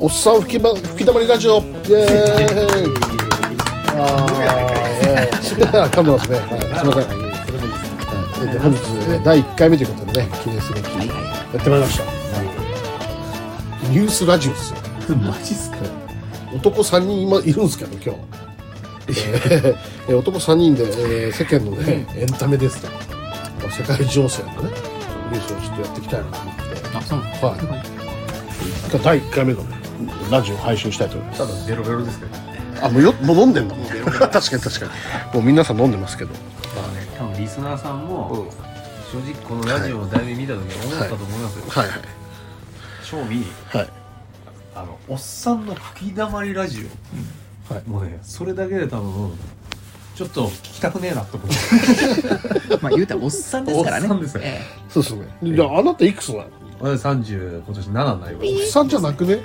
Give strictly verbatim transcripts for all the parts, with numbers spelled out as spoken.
おっさん吹きば吹き溜まりラジオイエーイあー噛んでますね、はい、すみません、はいえー、本日だいいっかいめということでね記念すべきやってまいりました、はい、ニュースラジオですよマジっすか男さんにん今いるんですけど今日、えー、男さんにんで、えー、世間のねエンタメですと世界情勢のねニュースをちょっとやっていきたいなと思ってあそうなんですか、はいだいいっかいめのラジオ配信したいと思います。ただベロベロですけど、ね。あもうよもう飲んでんだもん。ベロベロ確かに確かに。もう皆さん飲んでますけど。まあね、多分リスナーさんも、うん、正直このラジオをだいぶ見た時に思ったと思いますよ。はいはい。正味、はい、あのおっさんの吹きだまりラジオ、はい、もうねそれだけで多分ちょっと聞きたくねえなと思って。まあ言うたらおっさんですからね。おっさんですよ、えー。そうですね。じ、え、ゃ、ー、あなたいくつなの？私さんじゅう今年ななになります。おっさんじゃなくね、はい、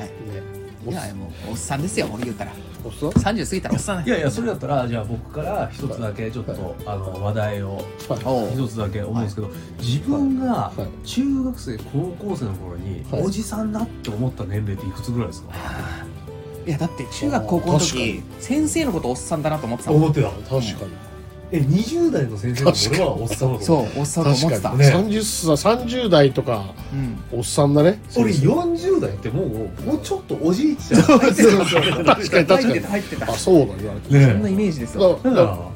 いやもうおっさんですよ俺言うたらおっさんさんじゅう過ぎたらおっさん、ね、いやいやそれだったらじゃあ僕から一つだけちょっと、はい、あの話題を一つだけ思うんですけど、はい、自分が中学生、はい、高校生の頃に、はい、おじさんだって思った年齢っていくつぐらいですか？いやだって中学高校の時先生のことおっさんだなと思ってたもん。思ってた確かに、うんえにじゅう代の先生の俺はおっさんだと思ってた。そうおっさんだと思ってた、ね、さんじゅう, さんじゅう代とか、うん、おっさんだね。俺よんじゅう代ってもうもうちょっとおじいちゃん入ってた確かに確かに入ってた入ってた。あそうだねそんなイメージですよ。だか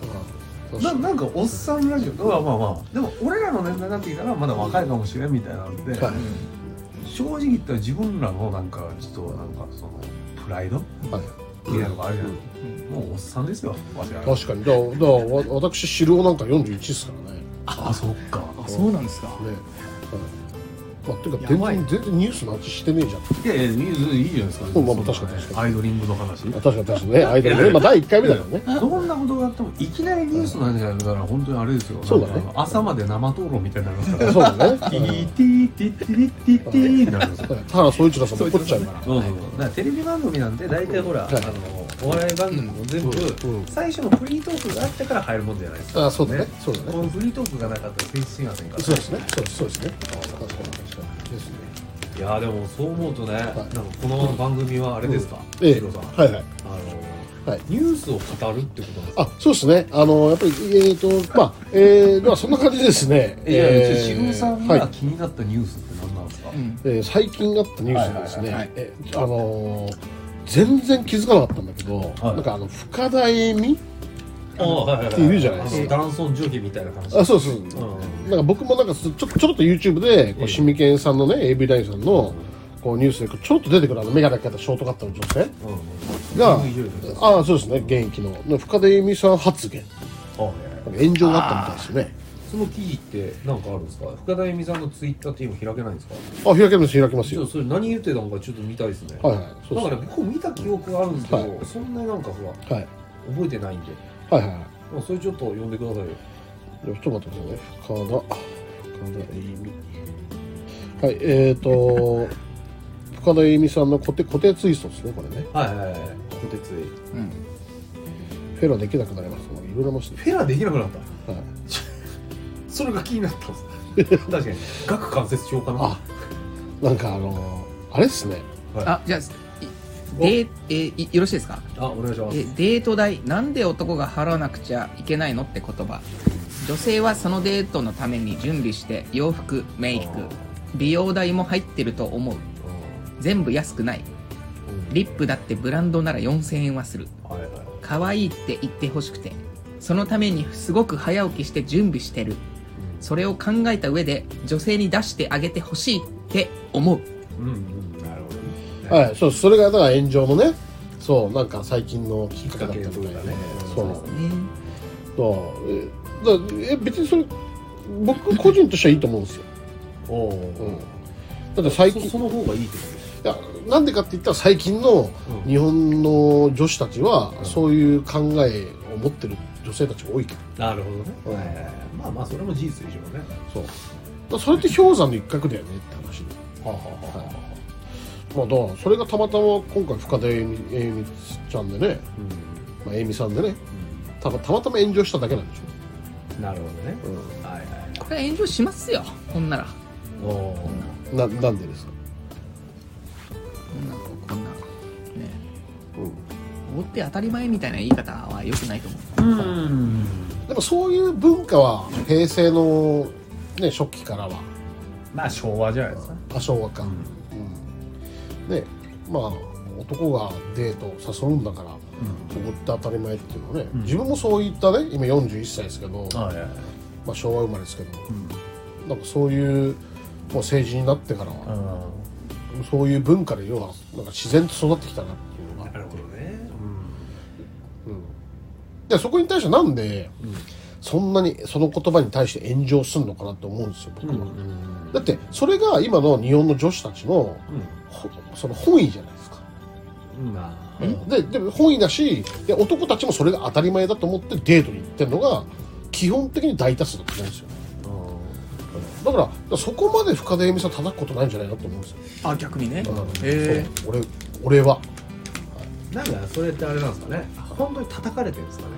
らな、なんかおっさんラジオまあまあまあでも俺らの年代になってきたらまだ若いかもしれんみたいなので、はい、正直言ったら自分らのなんかちょっとなんかそのプライド、はいみたいなのがあるじゃない、うん、もうおっさんですよ。確かにだから、だから私シルオなんかよんじゅういちですからね。ああそっかあそうなんですかね。まあ、ていうか全然全然ニュースの話してねえじゃん。いやいやニュースいいじゃないですか、ねまあまあ、確かに確かにアイドリングの話確かに確かにねアイドリングね、まあ、だいいっかいめだよね。どんなことがあってもいきなりニュースの話じゃないから本当にあれですよ。そうだね朝まで生討論みたいになりますからそうだねティーティーティーティーティーティーになりますよ。田原総一郎さんも怒っちゃうからそうそうそうだからテレビ番組なんて大体ほら、はい、あのお笑い番組も全部、うんうん、最初のフリートークがあってから入るもんじゃないですか、ね、あそうだねそうだねこのフリートークがなかったら成立しませんから、ね、そうですねそうですね確かにですね、いやでもそう思うとね、はい、なんかこの番組はあれですか、うんうん、ええ、さんはいはいあの、はい、ニュースを語るってことなんですか？あそうですねあのやっぱりえっ、ー、とまあえー、まあそんな感じですね。ええー、渋さんが気になったニュースって何なんですか？はいうんえー、最近あったニュースですね、はいはいはいえー、あのー、全然気づかなかったんだけど、はい、なんかあの深田恵美っているじゃないですか。ダンソン上下みたいな感じ。あ、そうそう。うん、なんか僕もなんかちょちょっと YouTube でこうシミケンさんのね、エーブイ ラインさんのこうニュースでちょっと出てくるあのメガネかけたショートカットの女性が、うん、あ、そうですね。現役の深田恵美さん発言、うん、炎上があったみたいですね。その記事って何かあるんですか？深田恵美さんのツイッターって今開けないんですか？あ、開けます開けますよ。それ何言ってたのかちょっと見たいですね。はいはい。そうですね。だから僕見た記憶があるんですけど、はい、そんななんかほら、はい、覚えてないんで。はいはいはい、それちょっと読んでくださいよ。ちょっと待ってくださいね。深田、深田恵美。はい、えっ、ー、と、深田恵美さんの固定、固定ツイストですね、これね。はいはいはい、固定ツイ。うん。フェラできなくなりました。いろいろました。フェラできなくなった。はい。それが気になったんです。確かに。顎関節症かな。あ、なんかあのー、あれですね。はい、あ、じゃあ。デーえー、よろしいですか？あ、お願いします。えデート代なんで男が払わなくちゃいけないのって言葉。女性はそのデートのために準備して洋服、メイク、美容代も入ってると思う。全部安くない。リップだってブランドならよんせんえんはする。可愛いって言ってほしくてそのためにすごく早起きして準備してる。それを考えた上で女性に出してあげてほしいって思う、うんうん、なるほど。はい、そうそれがだから炎上のね、そうなんか最近のきっかけだったみたいなね。そうですね。そうえだえ別にそれ僕個人としてはいいと思うんですよ。おうん、だって最近 そ, その方がいいってことです。いやなんでかって言ったら最近の日本の女子たちはそういう考えを持ってる女性たちが多いから。なるほどね。うん、えー、まあまあそれも事実でしょうね。そう。だそれって氷山の一角だよねって話で。ははは。はいまあ、だからそれがたまたま今回深田恵美ちゃんでね、うんまあ、恵美さんでね、うん、た, またまたま炎上しただけなんでしょ。なるほどね、うんはいはい、これ炎上しますよこんなら。お な, なんでですかこんなこんな奢って当たり前みたいな言い方は良くないと思う。うん。でもそういう文化は平成の、ね、初期からは、まあ昭和じゃないですか。あ、昭和か。うんうん、で、まあ男がデートを誘うんだから、奢って当たり前っていうのはね、うん、自分もそういったね、今よんじゅういっさいですけど、ああ、いやいや、まあ、昭和生まれですけど、うん、なんかそういう、もう政治になってからは、うん、そういう文化で要はなんか自然と育ってきたなっていうのが。なるほどね。うんうん、でそこに対してなんで、うん、そんなにその言葉に対して炎上するのかなと思うんですよ僕は、うん。だってそれが今の日本の女子たちの、うん、その本意じゃないですか。まあ、うん、で、でも本意だし、で男たちもそれが当たり前だと思ってデートに行ってるのが基本的に大多数だと思うんですよ。だからそこまで深田恵美さん叩くことないんじゃないかと思うんですよ。あ、逆にね。えー、俺俺は。なんかそれってあれなんですかね。本当に叩かれてるんですかね。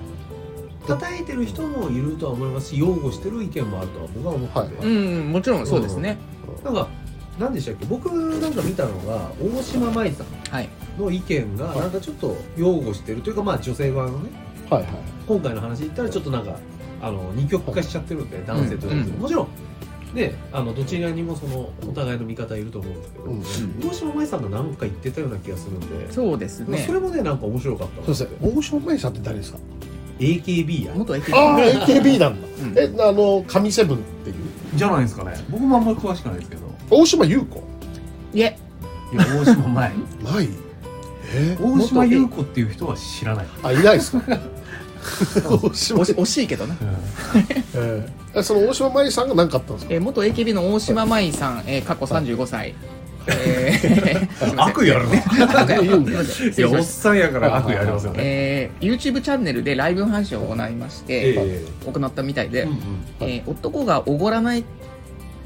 叩いてる人もいるとは思いますし、擁護してる意見もあるとは僕は思ってて、はい。うん、もちろんそうですね。なんか何でしたっけ。僕なんか見たのが大島舞さんの意見がなんかちょっと擁護してるというか、まあ女性側のね。はいはい、今回の話で言ったらちょっとなんかあの二極化しちゃってるんで、はい、男性と女性、うん、もちろん。で、あのどちらにもそのお互いの味方いると思うんですけど、うん、大島麻衣さんが何か言ってたような気がするんで、そうですね。それもね、なんか面白かった。そうですね。大島麻衣さんって誰ですか？ エーケービー や。元 エーケービー。 あーエーケービー なんだ、うん、え、あの神セブンっていうじゃないですかね。僕もあんまり詳しくないですけど。大島優子。いえ、いや大島麻衣麻衣、えー、大島優子っていう人は知らない。あ、いないですか？惜しいけどな、うんえー、その大島麻衣さんが何かあったんですか？えー、元 エーケービー の大島麻衣さん、はい、えー、過去さんじゅうごさい、えー、悪やるな。いや、おっさんやから悪やりますよね、えー、YouTube チャンネルでライブ配信を行いまして、えー、行ったみたいで、うんうん、えー、男がおごらない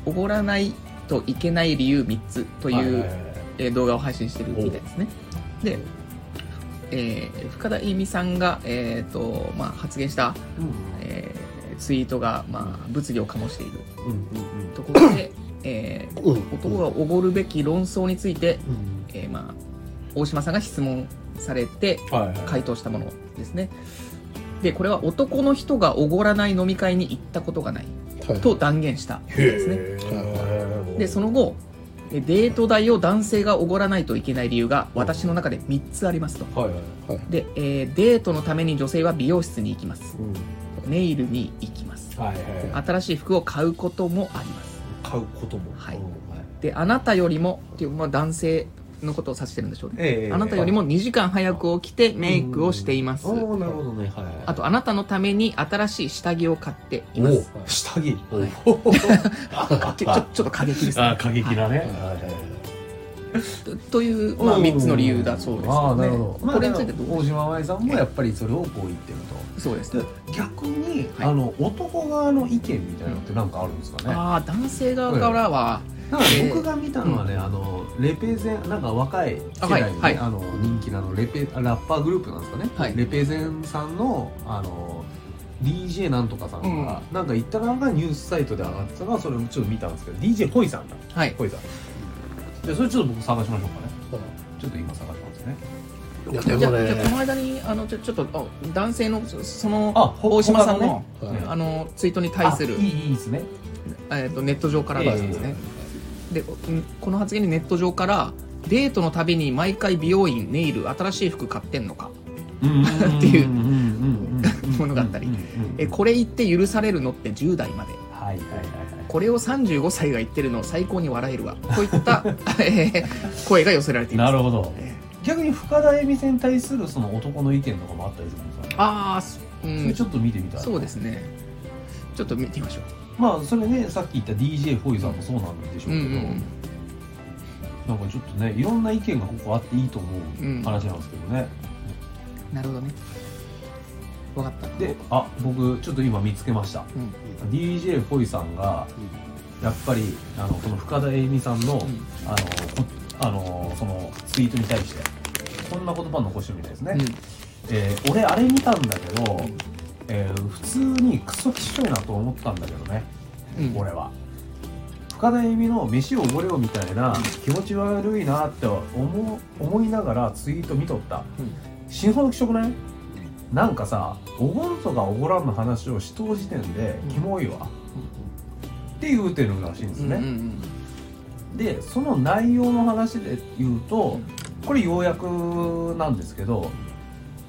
おごらないといけない理由みっつという、はいはいはい、えー、動画を配信してるみたいですね。で、えー、深田恵美さんが、えーとまあ、発言した、うん、えー、ツイートが、まあ、物議を醸している、うんうんうん、ところで、えーうんうん、男がおごるべき論争について、うん、えーまあ、大島さんが質問されて回答したものですね、はいはい、でこれは男の人がおごらない飲み会に行ったことがない、はい、と断言したんですね。でその後、デート代を男性がおごらないといけない理由が私の中でみっつありますと、はいはいはい、で、えー、デートのために女性は美容室に行きます、うん、ネイルに行きます、はいはいはい、新しい服を買うこともあります。買うことも、はい、であなたよりもっていう、まあ、男性のことを指してるんでしょうね、えー、あなたよりもにじかん早く起きてメイクをしています。お、なるほどね、はいはい、あとあなたのために新しい下着を買っています。お、下着、はい、ち, ょちょっと過激ですね。あ、過激だね、はいはいはい、と, という、まあ、みっつの理由だそうですけどね。これについてどう、まあ、大島麻衣さんもやっぱりそれをこう言ってると。そうです、ね、逆に、はい、あの男側の意見みたいなのって何かあるんですかね。あ、男性側からは、えーなんか僕が見たのはね、えー、あのレペゼン、なんか若い世代に、ね、はいはい、あの人気なのレペラッパーグループなんですかね、はい、レペゼンさんの、あの ディージェー なんとかさんが、うん、なんか言ったらなんかニュースサイトで上がってたのがそれをちょっと見たんですけど、 ディージェー 恋さんだ、はい、恋さんで、それちょっと僕探しましょうかね、うん、ちょっと今探しますね。いやでもね、じゃあこの間にあのちょ、ちょっと男性のその大島さん の,、ね、はい、あのツイートに対するいいいいですね、えー、とネット上からですね、えーでこの発言にネット上からデートのたびに毎回美容院、ネイル、新しい服買ってんのかっていうものがあったり、えこれ言って許されるのってじゅうだいまで、はいはいはいはい、これをさんじゅうごさいが言ってるの最高に笑えるわといった声が寄せられています。なるほど。逆に深田恵美さんに対するその男の意見とかもあったりするんですかね。ああ、うん、それちょっと見てみたい。そうですね、ちょっと見てみましょう。まあそれね、さっき言った ディージェー フォイさんもそうなんでしょうけど、うんうん、なんかちょっとね、いろんな意見がここあっていいと思う話なんですけどね、うん、なるほどね、分かった。で、あ、僕ちょっと今見つけました、うん、ディージェー フォイさんがやっぱりあのこの深田恵美さんの、うん、あのあのそのツイートに対してこんな言葉残してるみたいですね、うん、えー、俺あれ見たんだけど、うん、えー、普通にクソきしょいなと思ったんだけどね、うん、俺は深田恵美の飯をおごれよみたいな気持ち悪いなって思、思いながらツイート見とった、うん、死ぬほど気色ない？なんかさ、おごるとかおごらんの話をしとう時点でキモいわ、うん、って言うてるらしいんですね、うんうんうん、で、その内容の話で言うと、これ要約なんですけど、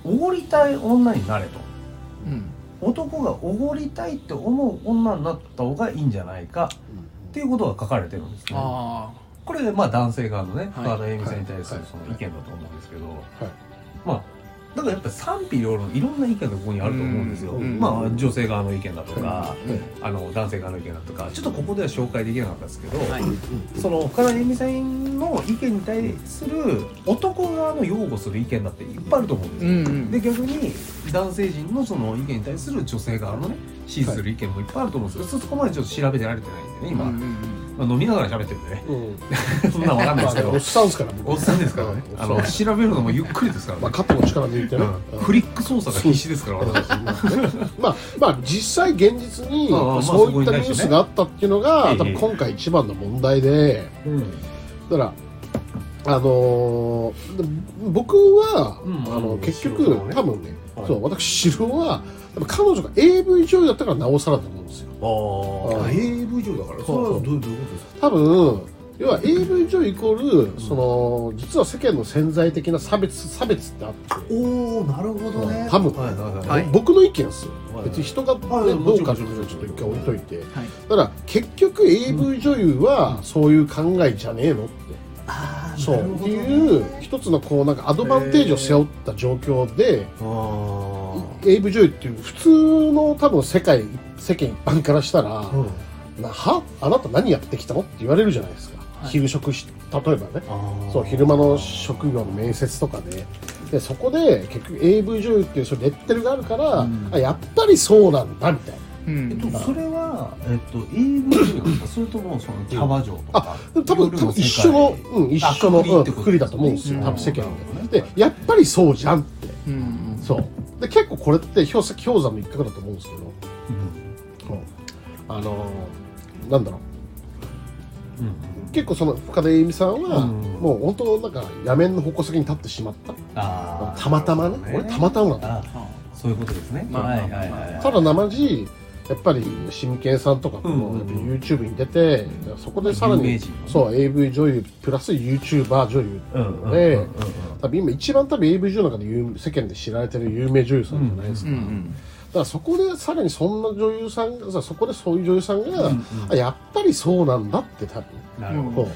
おごりたい女になれと、うん、男がおごりたいって思う女になった方がいいんじゃないかっていうことが書かれてるんですね、うん、あこれでまあ男性側のね、深田恵美さんに対するその意見だと思うんですけど、はいはいはい、まあだからやっぱり賛否両論、いろんな意見がここにあると思うんですよ、うん、まあ女性側の意見だとか、うん、あの男性側の意見だとか、ちょっとここでは紹介できなかったですけど、はい、その深田恵美さんの意見に対する男側の擁護する意見だっていっぱいあると思うんですよ、うんうん、で逆に男性陣のその意見に対する女性側のね支持する意見もいっぱいあると思うんですけど、そこまでちょっと調べてられてないんでね今、うんうんまあ、飲みながら喋ってるんでね、うん、そんなの分かんないですけど、まあね、おっさんですからねおっさんですからねあの調べるのもゆっくりですからね、まあ、肩の力抜いてね、うん、フリック操作が必死ですから私まあまあ実際現実にそういったニュースがあったっていうのが、ね、多分今回一番の問題で、うん、だからあのー、僕は、うん、あの結局、ね、多分ね、はい、そう私白は彼女が エーブイ 女優だったからなおさらだと思うんですよ。ああ エーブイ 女優だからそれはどういうことですか。多分要は エーブイ 女優イコール、うん、その実は世間の潜在的な差別差別ってあっておおなるほどね多分、はいはいはい、僕の意見ですよ、はいはい、別に人が、ねはいはい、どうかっていうのをちょっと一回置いといて、はい、だから結局 エーブイ 女優はそういう考えじゃねえのって、うんそうっていう一つのこうなんかアドバンテージを背負った状況で、エーブイ 女優っていう普通の多分世界世間一般からしたら、うん、なはあなた何やってきたのって言われるじゃないですか。はい、昼食し例えばねそう昼間の職業の面接とかで、でそこで結局 エーブイ 女優っていうそのレッテルがあるから、うん、あやっぱりそうなんだみたいな。うんえっと、それは、えっと、エーブイ とかそれともそのタバ嬢とか多分一緒の、うん、一緒のくくりだと思うんですよ、うん、多分世間で、ね、でやっぱりそうじゃんって、うん、そうで結構これって氷山の一角だと思うんですけど、うんうん、あのー、なんだろう、うん、結構その深田恵美さんは、うん、もう本当なんか野面の矛先に立ってしまった、うん、たまたまね、俺たまたまだったそういうことですね、まあはいはいはい、ただなまじやっぱり真剣さんとかこの YouTube に出て、うんうん、そこでさらにそう エーブイ 女優プラス YouTuber 女優っていうので多分今一番多分 エーブイ 女優の中で有世間で知られてる有名女優さんじゃないですか、うんうんうん、だからそこでさらにそんな女優さんがそこでそういう女優さんが、うんうん、やっぱりそうなんだって多分なるほ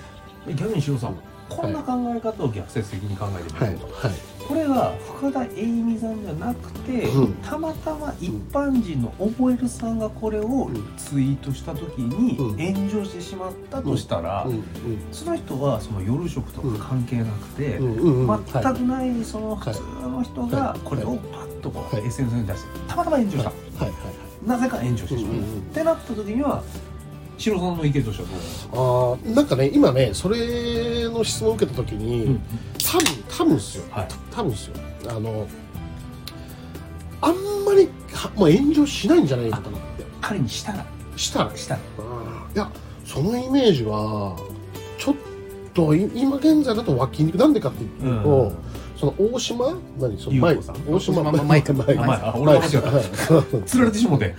ど逆にしおさんこんな考え方を逆説的に考えてみると、はいはいはいこれが深田栄美さんじゃなくて、うん、たまたま一般人のオーエルさんがこれをツイートした時に炎上してしまったとしたら、うんうんうん、その人はその夜食とか関係なくて、うんうんうん、全くないその普通の人がこれをパッとこう エスエヌエス に出してたまたま炎上した、はいはいはい、なぜか炎上してしまう、うんうん、ってなった時には白さんの意見としてはどうですか？あなんかね今ねそれの質問を受けた時に、うん、多分多分ですよ、はい、多分ですよあのあんまりもう炎上しないんじゃないかなって彼にしたらしたらしたらいやそのイメージはちょっと今現在だと湧きにくいなんでかっていうと、うん、その大島何その前大島前か前か俺の話が釣られてしもうて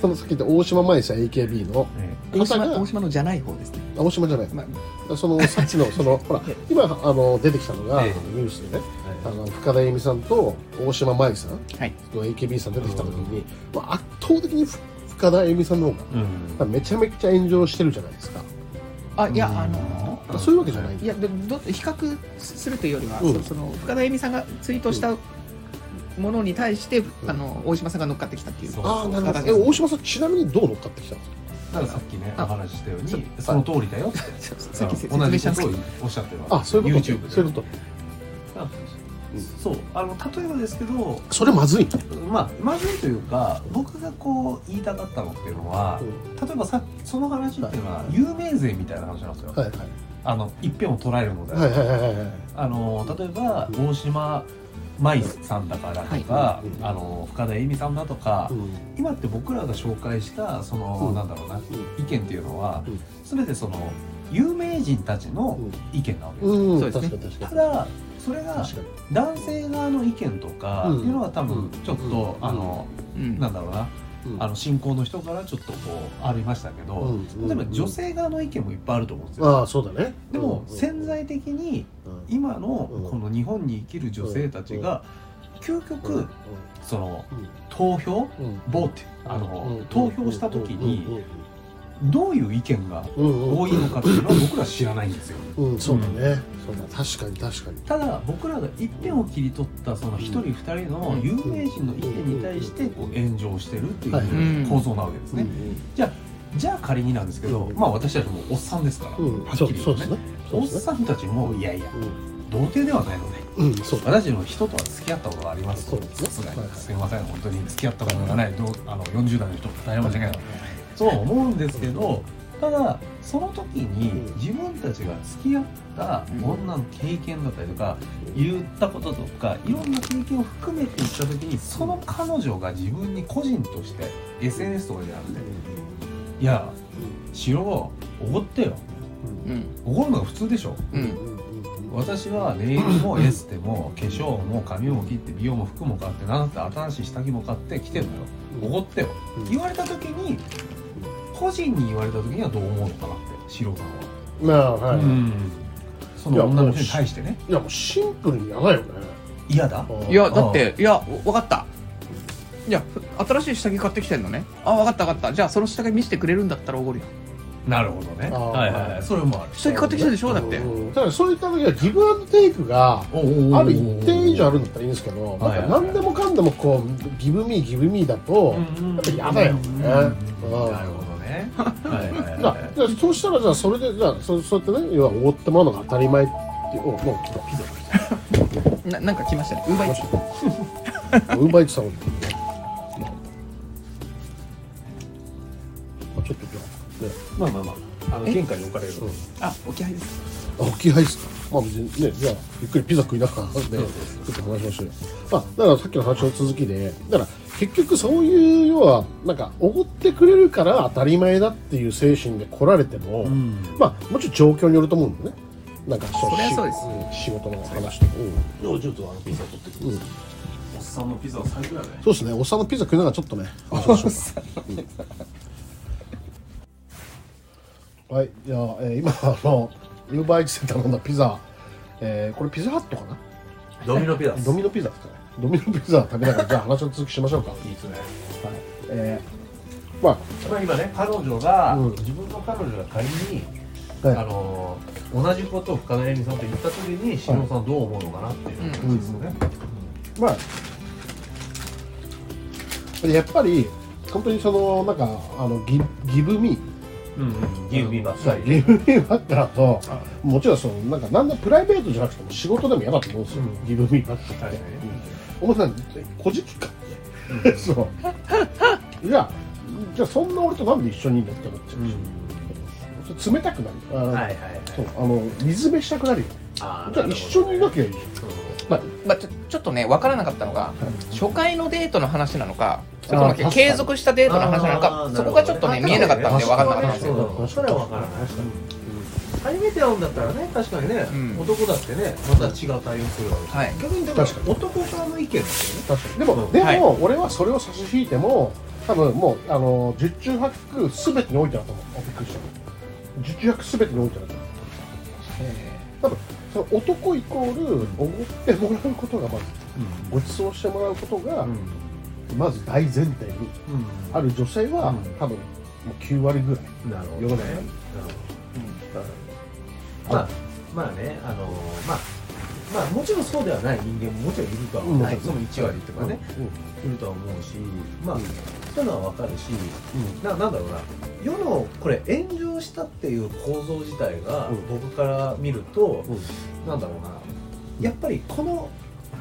その先で大島前さ エーケービー の、ええ大島、大島のじゃない方ですね。大島じゃない。まあ、そのさっきのそのほら今あの出てきたのが、ええ、ニュースでね、はい、あの深田恵美さんと大島麻衣さん、はい、の エーケービー さん出てきた時に、まあ、圧倒的に深田恵美さんの方が、うん、めちゃめちゃ炎上してるじゃないですか。あいや、うん、あのー、そういうわけじゃない。いやでもど比較するというよりは、うん、その深田恵美さんがツイートした。うんものに対して、うん、あの大島さんが乗っかってきたっていう。あ、なるほど。大島さんちなみにどう乗っかってきたんですか。だからさっきねお話したようにその通りだよってさっき説明したんですけど同じことをおっしゃってるわけ。あ、そういうこと。YouTube でそういうこと。うん、そうあの例えばですけどそれまずい、まあ、まずいというか僕がこう言いたかったのっていうのは、うん、例えばさその話っていうのは有名税みたいな話なんですよ、はいはい、あの一辺を捉えるので、はいはいはいはい、あの例えば大島舞さんだからとか、はいうん、あの深田恵美さんだとか、うん、今って僕らが紹介したその、うん、なんだろうな意見っていうのは、うん、全てその有名人たちの意見なわけですよ、うんうん、そうですね。ただそれが男性側の意見とかっていうのは多分ちょっとあのなんだろうなあの信仰の人からちょっとこうありましたけど、例えば女性側の意見もいっぱいあると思うんですよ。ああそうだね。でも潜在的に今のこの日本に生きる女性たちが究極その投票ボーってあの投票した時にどういう意見が多いのかっていうのは僕ら知らないんですよ。うん、そうだね。確かに確かに。ただ僕らが一点を切り取ったその一人二人の有名人の意見に対してこう炎上してるっていう構造なわけですね。はい、じゃあじゃあ仮になんですけど、まあ私たちもおっさんですから、うん、はっきり言ってね。おっさんたちもいやいや。うん童貞ではないので、うん、そう私の人とは付き合ったことがありますと、すみません、本当に付き合ったことがない、うん、あのよんじゅう代の人大変間違いない、うん、そう思うんですけど、うん、ただその時に自分たちが付き合った女の経験だったりとか、うん、言ったこととかいろんな経験を含めていった時にその彼女が自分に個人として エスエヌエス とかじゃなくて、うん、いや、しろおごってよ、おごるのが普通でしょ、うんうん私はネイルもエステも化粧も髪も切って美容も服も買ってなんて新しい下着も買って着てるのよおごってよ言われた時に個人に言われた時にはどう思うのかなってシロさんはまあはい、うん、その女の人に対してねいやもうシンプルにやばいよね嫌だいやだっていや分かったいや新しい下着買ってきてんのねあ分かった分かったじゃあその下着見せてくれるんだったらおごるよなるほどね、はいはいはい、それもある下着買ってきたでしょだってだからそういった時はギブアンドテイクがある一定以上あるんだったらいいんですけどなんか何でもかんでもこうギブミーギブミーだとやっぱりやだよねなるほどねはいはいはいそうしたらじゃあそれでじゃあそうやってね要はおごってもらうのが当たり前っておもう来た来たな、なんか来ましたねウーバーイーツウーバーイーツさんもちょっとじゃあね、まあまあまあ、あの玄関に置かれるので、あ、置き配ですか置き配ですかまあ別にね、じゃあゆっくりピザ食いながらね、ちょっと話しましょうよまあ、だからさっきの話の続きでだから結局そういう要はなんかおごってくれるから当たり前だっていう精神で来られても、うん、まあもちろん状況によると思うんだよねなんかそう、それはそうです、うん、仕事の話とかうん、うん、ちょっとあのピザ取ってくる、うんおっさんのピザは最高だねそうですね、おっさんのピザ食いながらちょっとね話しましょうかはい、じゃあ、えー、今あのユーバーイーツで頼んだピザ、えー、これピザハットかなドミノピザですドミノピザですかねドミノピザ食べながらじゃあ話の続きしましょうかいいですねはい、えーまあ、まあ今ね彼女が、うん、自分の彼女が仮に、はい、あの同じことを深田恵美さんと言った時に志郎さんどう思うのかなっていう感じですよね、うん、まあやっぱり本当にそのなんかあのギ、ギブミーうんうん、ギブミーばっかりギブミーばっかだともちろんそのなんか何のプライベートじゃなくても仕事でもやばと思うんですよ、うん、ギブミーばっかりって、はいはいうん、お前さん小じきかって、うん、そうじゃあじゃあそんな俺となんで一緒にいんだって思っちゃうし、うん、冷たくなるあ、はいはいはい、そうあの水辺したくなるよあじゃあ一緒にいなきゃいいじゃん、うんまま、ちょ、ちょっとね分からなかったのが、はい、初回のデートの話なのかそれとも継続したデートの話なのか、そこがちょっと ね, ね見えなかったんで分かんなかったんですけどそれは分からない、うん、初めて会うんだったらね、確かにね、うん、男だってね、また違う対応するわけです、はい、逆にでも確かに男側の意見ですよね確かにでも、うん、でも、はい、俺はそれを差し引いても多分もう、あの十中八九すべてにおいてだと思うびっくりした十中八九すべてにおいてだと思う多分その男イコールおごってもらうことがまず、うん、ご馳走してもらうことが、うんまず大前提にある女性は、うん、多分もうきゅう割ぐらいなるほどねまあまあねあのまあまあもちろんそうではない人間ももちろんいるとは思う、うん、そのいち割とかね、うん、いるとは思うしまあ、うん、そういうのは分かるし、うん、な, なんだろうな世のこれ炎上したっていう構造自体が、うん、僕から見ると、うん、なんだろうなやっぱりこの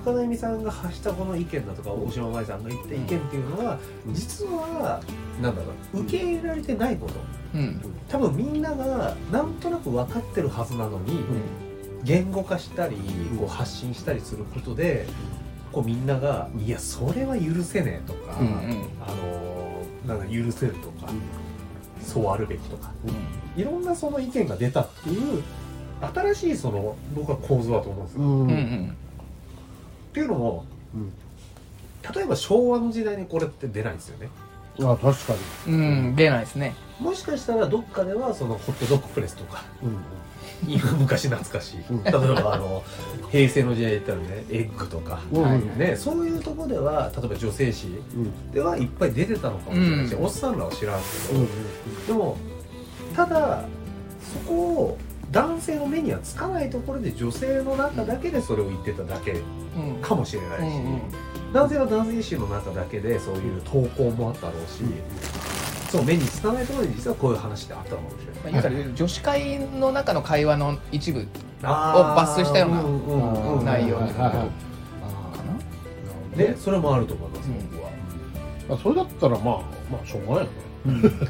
深田恵美さんが発したこの意見だとか大島麻衣さんが言った意見っていうのは、うん、実はなんだろう受け入れられてないこと、うん、多分みんながなんとなく分かってるはずなのに、うん、言語化したりこう発信したりすることで、うん、こうみんながいやそれは許せねえとか、うんうん、あのなんか許せるとか、うん、そうあるべきとか、うん、いろんなその意見が出たっていう新しいその僕は構図だと思うんですよ、うんうん、っていうのも、うん、例えば昭和の時代にこれって出ないんですよね。ああ確かに、うん、出ないですね。もしかしたらどっかではそのホットドッグプレスとか、うんうん、昔懐かしい、うん、例えばあの平成の時代で言ったらねエッグとか、うんうんね、そういうとこでは例えば女性誌ではいっぱい出てたのかもしれないし、うん、おっさんらは知らんけど、うんうん、でもただそこを男性の目にはつかないところで女性の中だけでそれを言ってただけかもしれないし、うんうんうん、男性は男性誌の中だけでそういう投稿もあったろうし、うん、そう目につかないところで実はこういう話ってあったのかもしれない、まあ、言うたら女子会の中の会話の一部を抜粋したような、うんうんうん、内容になるかな。で、それもあると思います、うん、僕は、まあ、それだったらまあ、まあ、しょうがないよね、うん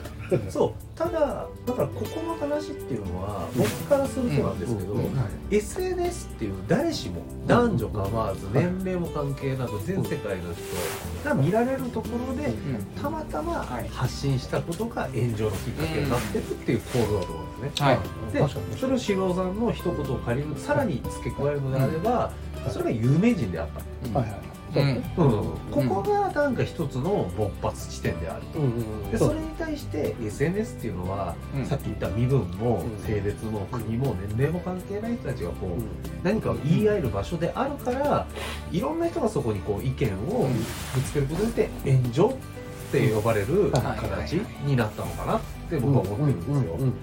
そうただだからここの話っていうのは僕からするとなんですけど、うんうんうんはい、エスエヌエス っていう誰しも男女構わず年齢も関係なく全世界の人が見られるところでたまたま発信したことが炎上のきっかけになってるっていう構造だと思うんですね、うんはい、でそれを四郎さんの一言を借りるさらに付け加えるのであればそれが有名人であった、うんはいはいうん、ここがなんか一つの勃発地点であると、うんうん、でそれに対して エスエヌエス っていうのは、うん、さっき言った身分も性別も国も年齢も関係ない人たちがこう、うん、何かを言い合える場所であるからいろんな人がそこにこう意見をぶつけることによって炎上って呼ばれる形になったのかなって僕は思ってるんですよ、うんうんうんうん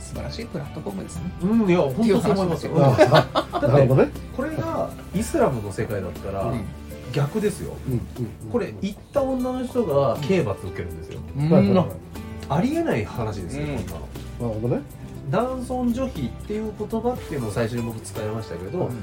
素晴らしいプラットフォームですね。うん、いや、本当そう思いますよ。だって、ね、これがイスラムの世界だったら逆ですよ、うんうん、これ、行った女の人が刑罰受けるんですよ、うんうん、ありえない話ですよ、うん、こんなの。なるほどね。男尊女卑っていう言葉っていうのを最初に僕使いましたけど、うん、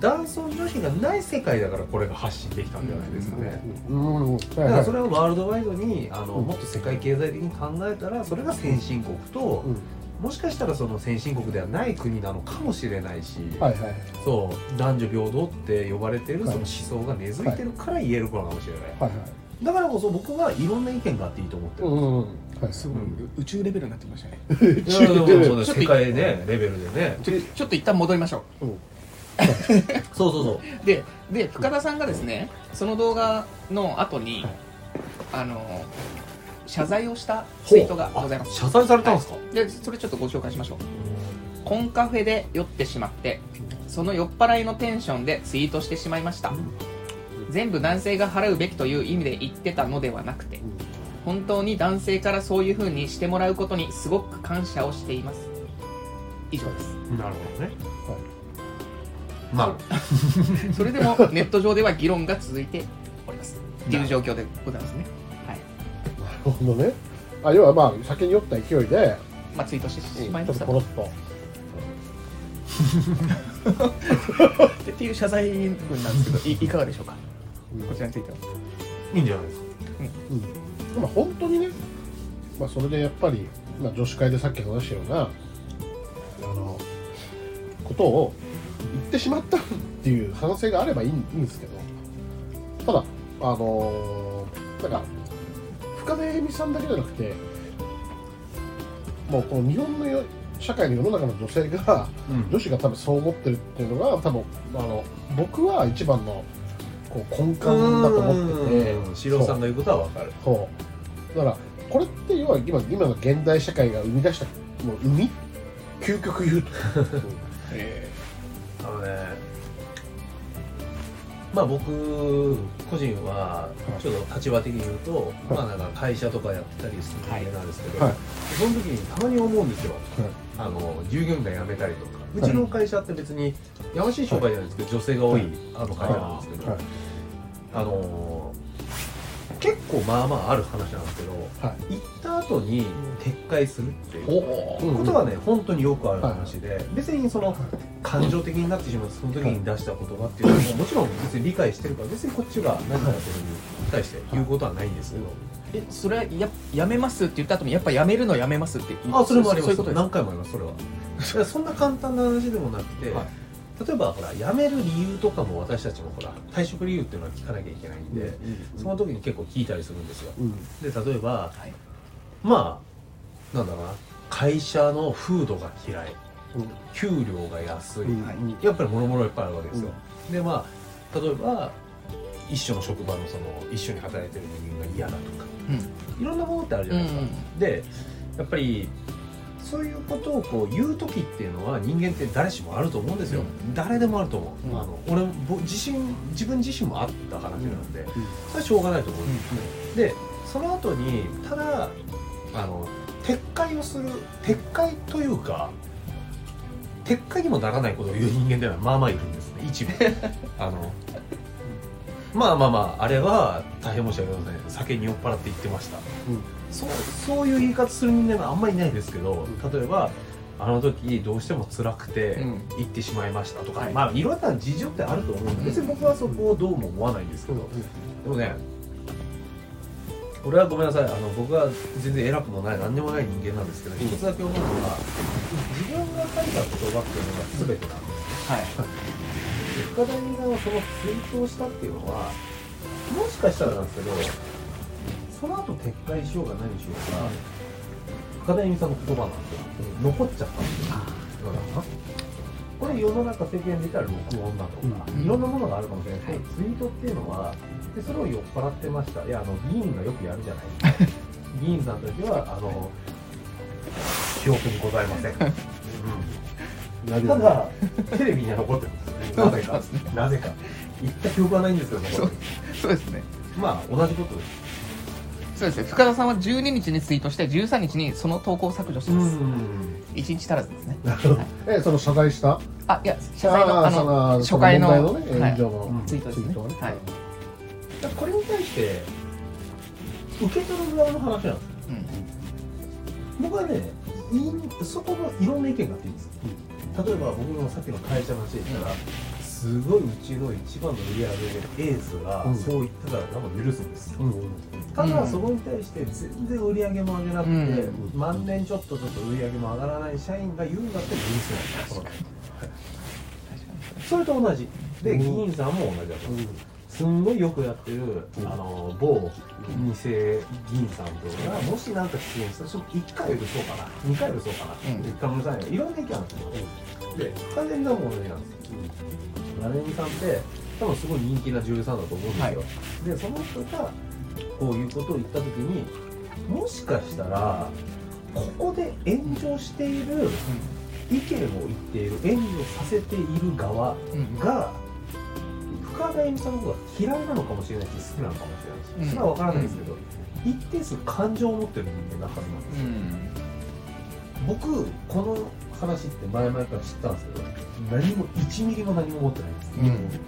男尊女卑がない世界だからこれが発信できたんじゃないですかね、うんうんうん、だからそれをワールドワイドにあの、うん、もっと世界経済的に考えたらそれが先進国と、うんうんもしかしたらその先進国ではない国なのかもしれないし、はいはいはい、そう男女平等って呼ばれているその思想が根付いてるから言えることかもしれない、はいはいはい、だからこそ僕はいろんな意見があっていいと思ってる、うんうんはい、すごい、うん、宇宙レベルになってきましたね宇宙レベル世界ねレベルでねちょ、ちょっと一旦戻りましょう、うんそうそうそうで、で深田さんがですねその動画の後に、はい、あの謝罪をしたツイートがございます。謝罪されたんですか、はい、でそれちょっとご紹介しましょう。コンカフェで酔ってしまってその酔っ払いのテンションでツイートしてしまいました、うん、全部男性が払うべきという意味で言ってたのではなくて本当に男性からそういう風にしてもらうことにすごく感謝をしています。以上です。なるほどね、はい、まあそれでもネット上では議論が続いておりますっていう状況でございますね。のね、あ要はまあ酒に酔った勢いで、まあ、ツイートしてしまいましたとポロッとっていう謝罪文なんですけど い, いかがでしょうか、うん、こちらについてはいいんじゃないですか、うんうん、でも本当にね、まあ、それでやっぱり、まあ、女子会でさっき話したようなあのことを言ってしまったっていう可能性があればいいんですけどただあのなんか深田恵美さんだけじゃなくてもうこの日本の社会の世の中の女性が、うん、女子が多分そう思ってるっていうのが多分あの僕は一番のこう根幹だと思ってて四郎さんの言うことは分かる。そうだからこれって要は 今, 今の現代社会が生み出したもう生み究極言うとえー、あのねまあ、僕個人はちょっと立場的に言うと、はいまあ、なんか会社とかやってたりする人間なんですけど、はいはい、その時にたまに思うんですよ、はい、あの従業員が辞めたりとか、はい、うちの会社って別にやましい商売じゃないですけど、はい、女性が多い、はい、あの会社なんですけど、はいはい、あの結構まあまあある話なんですけど、はい、行った後に撤回するっていうことがね、うん、本当によくある話で、はい、別にその感情的になってしまってその時に出した言葉っていうのももちろん別に理解してるから別にこっちが何かというに対して言うことはないんですけど、はい、えそれは や, やめますって言った後にやっぱやめるのやめますって言うあそれもあります。そういうこと何回もあります。それはそんな簡単な話でもなくて、はい例えばほら辞める理由とかも私たちもほら退職理由っていうのは聞かなきゃいけないんで、うんうんうん、その時に結構聞いたりするんですよ、うん、で例えば、はい、まあなんだろうな会社の風土が嫌い、給料が安い、うん、やっぱりもろもろいっぱいあるわけですよ、うん、でまあ例えば一緒の職場 の, その一緒に働いてる人間が嫌だとか、うん、いろんなものってあるじゃないですか、うんうん、でやっぱりそういうことをこう言う時っていうのは人間って誰しもあると思うんですよ、うん、誰でもあると思う、うん、あの俺自身自分自身もあった話なんで、うんうん、それはしょうがないと思うんですよ、うん、でその後にただあの撤回をする撤回というか撤回にもならないことを言う人間ではまあまあいるんですね一部あのまあまあまああれは大変申し訳ありません、ね、酒に酔っ払って言ってました、うん、そう、そういう言い方する人間があんまりいないですけど、例えばあの時どうしても辛くて行ってしまいましたとか、うん、まあいろんな事情ってあると思うんで別に僕はそこをどうも思わないんですけど、でもね俺はごめんなさい、あの僕は全然偉くもない何にもない人間なんですけど、一つだけ思うのは自分が書いた言葉っていうのが全てなんです、はい、深田美奈をそのツイートをしたっていうのはもしかしたらなんですけどその後撤回しようが何しようが、うん、深田美奈さんの言葉なんて残っちゃったんですよ、うん、これ世の中世間でいたら録音だとか、うん、いろんなものがあるかもしれないけど、ツイートっていうのはでそれを酔っ払ってました。いやあの議員がよくやるじゃないですか。議員さんたちはあの記憶にございません。うん、ただテレビには残ってるんですよね。なぜかなぜか言った記憶はないんですけど残ってる。そうですね。まあ同じことです。そうですね。深田さんはじゅうににちにツイートしてじゅうさんにちにその投稿を削除します。いちにち足らずですね。えその謝罪した？あいや謝罪のあの初回の炎上のツイートですね。はい。これに対して受け取る側の話なんですよ、うん、僕はねそこのいろんな意見があっていいんですよ、うん、例えば僕のさっきの会社の話で言ったら、うん、すごいうちの一番の売り上げエースが、うん、そう言ってたら多分許すんですよ、うん、ただそこに対して全然売り上げも上げなくて、うん、万年ちょっとちょっと売り上げも上がらない社員が言うんだって許せないそれと同じで議員さんも同じだと思うんですすんごいよくやってる、うん、あの某二世議員さんとかがもし何か出現したらいっかい許そうかなにかい許そうかないっかいも許さないいろんな意見あるんですよ、うん、で完全にも同じなんですよ、うん、ラレミさんって多分すごい人気な女優さんだと思うんですよ、はい、でその人がこういうことを言った時にもしかしたらここで炎上している意見を言っている炎上させている側が、うん深田恵美さんのことが嫌いなのかもしれないし好きなのかもしれないしそれは分からないですけど、うん、一定数感情を持ってる人間なはずなんですよ、うん、僕この話って前々から知ったんですけど何もいちミリも何も持ってないんです、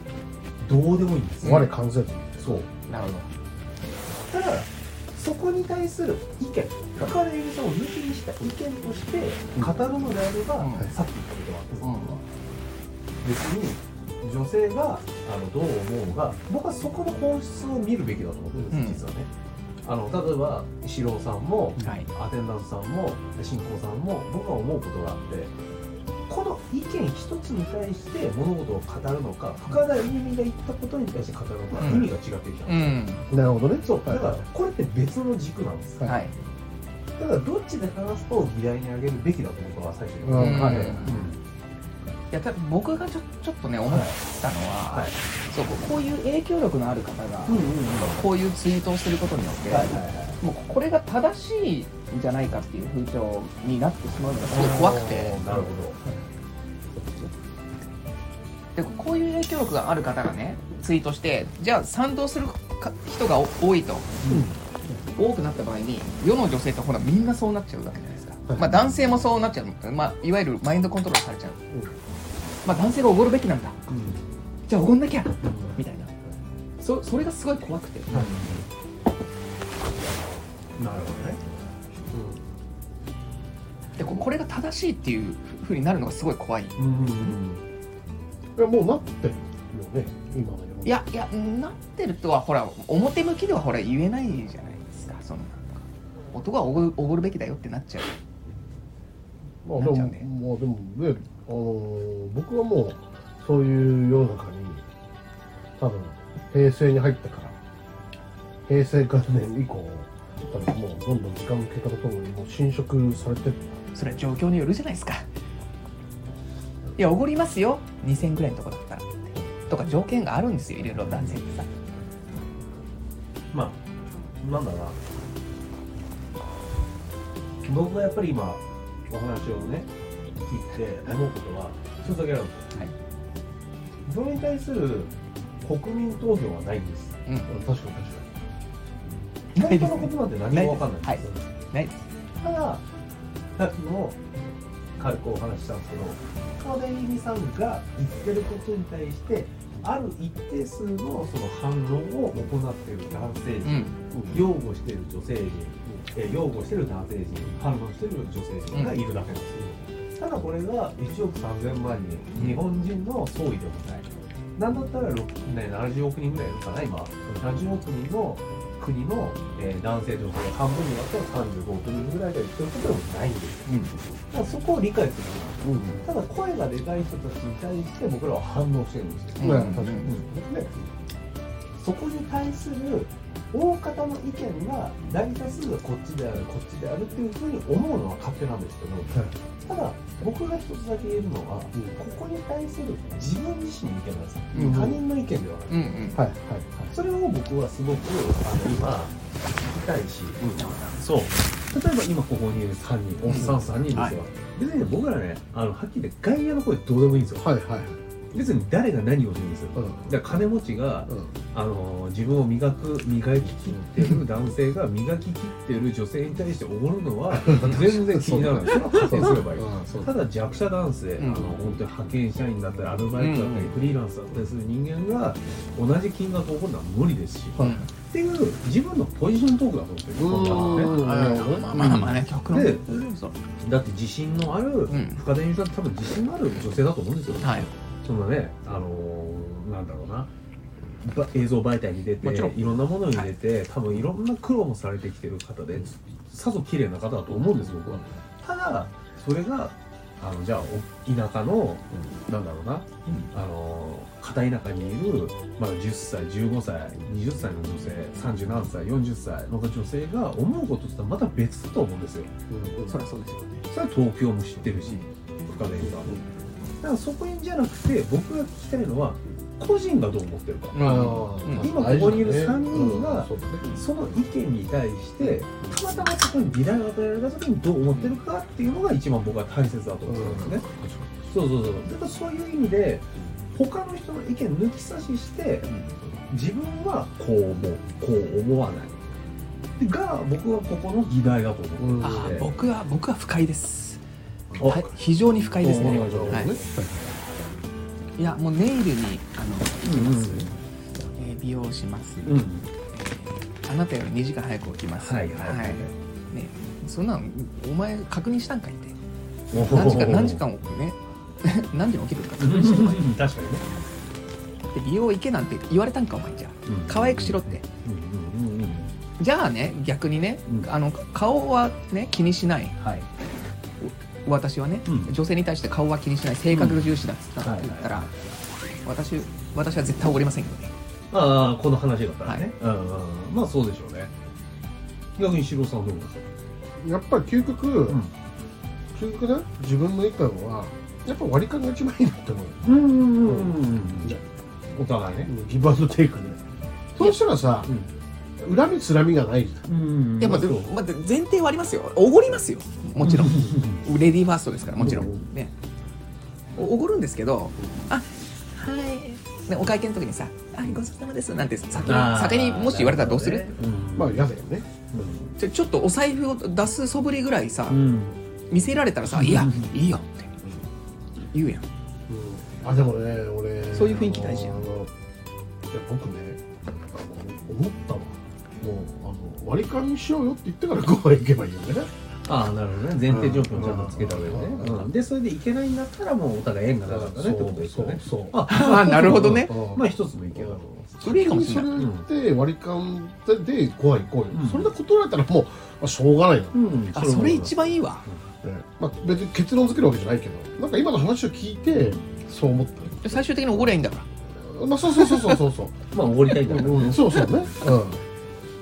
うん、どうでもいいんです、うん、我関西人そうなるほどただそこに対する意見深田恵美さんを抜きにした意見として語るのであれば、うん、さっき言ったことがあったんですけど、うん、別に女性があのどう思うが僕はそこの本質を見るべきだと思ってるんです、うん、実はねあの例えば四郎さんも、はい、アテンダントさんも新行さんも僕は思うことがあってこの意見一つに対して物事を語るのか深田恵美が言ったことに対して語るのか、うん、意味が違ってきたんです、うん、なるほどねそうだからこれって別の軸なんです、はい、だからどっちで話すと議題に挙げるべきだと僕は最初に思ってます、うんいや多分僕がち ょ, ちょっとね思ったのは、はい、そうこういう影響力のある方が、うんうんうん、こういうツイートをすることによって、はいはいはい、もうこれが正しいんじゃないかっていう風潮になってしまうのがすごい怖くてなるほど、はい、でこういう影響力がある方がねツイートしてじゃあ賛同する人が多いと、うん、多くなった場合に世の女性ってほらみんなそうなっちゃうわけじゃないですか、はいまあ、男性もそうなっちゃう、まあ、いわゆるマインドコントロールされちゃう、うんまあ、男性がおごるべきなんだ、うん、じゃあおごんなきゃ、うん、みたいな そ, それがすごい怖くて、うん、なるほどね、うん、で こ, これが正しいっていう風になるのがすごい怖い、うんうん、いやもうなってるよね今のいやいやなってるとはほら表向きではほら言えないじゃないですかそのなんか男はお ご, おごるべきだよってなっちゃうまあでも、ね、まあでもね、あのー、僕はもうそういう世の中に多分平成に入ったから平成元年以降多分もうどんどん時間を経たことも、もう侵食されてるそれは状況によるじゃないですかいやおごりますよにせんぐらいのとこだったらとか条件があるんですよ、いろいろ男性ってさ。まあなんだろうな、僕はやっぱり今お話をね聞いて思うことは一つだけなんです、はい、それに対する国民投票はないんです、うん、確かに確かにないですね、本当のことなんて何も分かんないんですよ、ないです、はい、ないです。たださっきも軽くお話ししたんですけど、川田由美さんが言ってることに対してある一定数のその反論を行っている男性陣、うん、擁護している女性陣、え擁護している男性陣、反論している女性陣がいるだけなんです、うん、ただこれがいちおくさんぜんまんにん、うん、日本人の総意でもない、なんだったらろく、ななじゅうおくにんぐらいいるかな、今ななじゅうおくにんの国の、えー、男性女性が半分になったらさんじゅうごおくにんぐらいが言ってることでもないんです、うん、だからそこを理解すること、うん、ただ声がでかい人たちに対して僕らは反応してるんですよ、うんうん、確かに、うん、でそこに対する大方の意見が大多数がこっちであるこっちであるっていうふうに思うのは勝手なんですけど、うん、ただ僕が一つだけ言えるのは、うん、ここに対する自分自身の意見なんですよ、うん、他人の意見ではない、うんうん、はいはい、それを僕はすごくあの今聞きたいし、うん、そう例えば今ここにいるさんにんおっさんさんにんですよ、はい、別に僕らねあのはっきり言って外野の声どうでもいいんですよ、はいはい別に誰が何をするんですよ、うん、だから金持ちが、うん、あの自分を磨く磨ききってる男性が磨ききってる女性に対しておごるのは全然気にならないそれは加点すればいい、うん、ただ弱者男性、うん、あの本当に派遣社員だったりアルバイトだったり、うん、フリーランスだったりする人間が同じ金額をおごるのは無理ですし、うん、っていう自分のポジショントークだと思ってる、ね、まあまあまあね極論でだって自信のある、うん、深田由美さんって多分自信のある女性だと思うんですよ、はいそのね、あのー、なんだろうな映像媒体に出ていろんなものに出て、はい、多分いろんな苦労もされてきてる方でさぞ綺麗な方だと思うんです僕は。ただそれがあのじゃあ田舎の、うん、なんだろうな、うん、あの片田舎にいる、まあ、じゅっさいじゅうごさいにじゅっさいの女性さんじゅうななさいよんじゅっさいの女性が思うことってまた別だと思うんですよ、うんうん、そりゃそうですよね。それは東京も知ってるし深田由美さん、うんだからそこじゃなくて僕が聞きたいのは個人がどう思ってるか、うん、今ここにいるさんにんがその意見に対してたまたまそこに議題が与えられた時にどう思ってるかっていうのが一番僕は大切だと思うんですね、うんうん、そうそうそうだからそういう意味で他の人の意見抜き差しして自分はこう思うこう思わないが僕はここの議題だと思うんです、ね、あ僕は僕は不快ですはい、非常に深いですね。はい、いやもうネイルにあの行きます、うんうん。美容します、うんえー。あなたよりにじかん早く起きます。はいはいはい、ねそんなのお前確認したんかいって。何時間何時間起きね何時に起きるか確認してもらえ。確かにね。で美容行けなんて言われたんかお前じゃ。可愛くしろって。うんうんうんうん、じゃあね逆にね、うん、あの顔はね気にしない。はい私はね、うん、女性に対して顔は気にしない性格の重視だっつったら、うんはいはい、私私は絶対おごりませんけどね。ああこの話だったらね、はい、うんうんまあそうでしょうね。逆に石郎さんどうですか。やっぱり究極、うん、究極ね自分の一杯はやっぱ割り勘が一番いいなって思う。うんうんうんうんうん。じゃお互いねギブアンドテイクで。そうしたらさ、うん、恨みつらみがない。うんやっぱでも、まあ、前提はありますよ。おごりますよもちろん。レディーファーストですからもちろんねおごるんですけどあはい、ね、お会計の時にさはいごちそうさまですなんて先 に, 先にもし言われたらどうする、ねうん、まあ嫌だよね、うん、ち, ょちょっとお財布を出すそぶりぐらいさ、うん、見せられたらさいやいいよって言うやん、うん、あでもね俺そういう雰囲気大事やん。いや僕ね思ったわもうあの割り勘にしようよって言ってからご飯行けばいいよね。ああなるほどね前提条件をちゃんとつけた上でね、うんうん、でそれでいけないんだったらもうお互い縁がなかったねってことですよね。そうそうそうああなるほどねまあ一つの意見だろうそれかもしれないそれで割り勘で怖い行こうよ、うん、それで断られたらもう、まあ、しょうがないな、うんうん、あそれ一番いいわ、うんねまあ、別に結論づけるわけじゃないけどなんか今の話を聞いてそう思った最終的におごりゃいいんだからまあそうそうそうそうそうそうまあおごりたいんだから、ね、そうそうねうん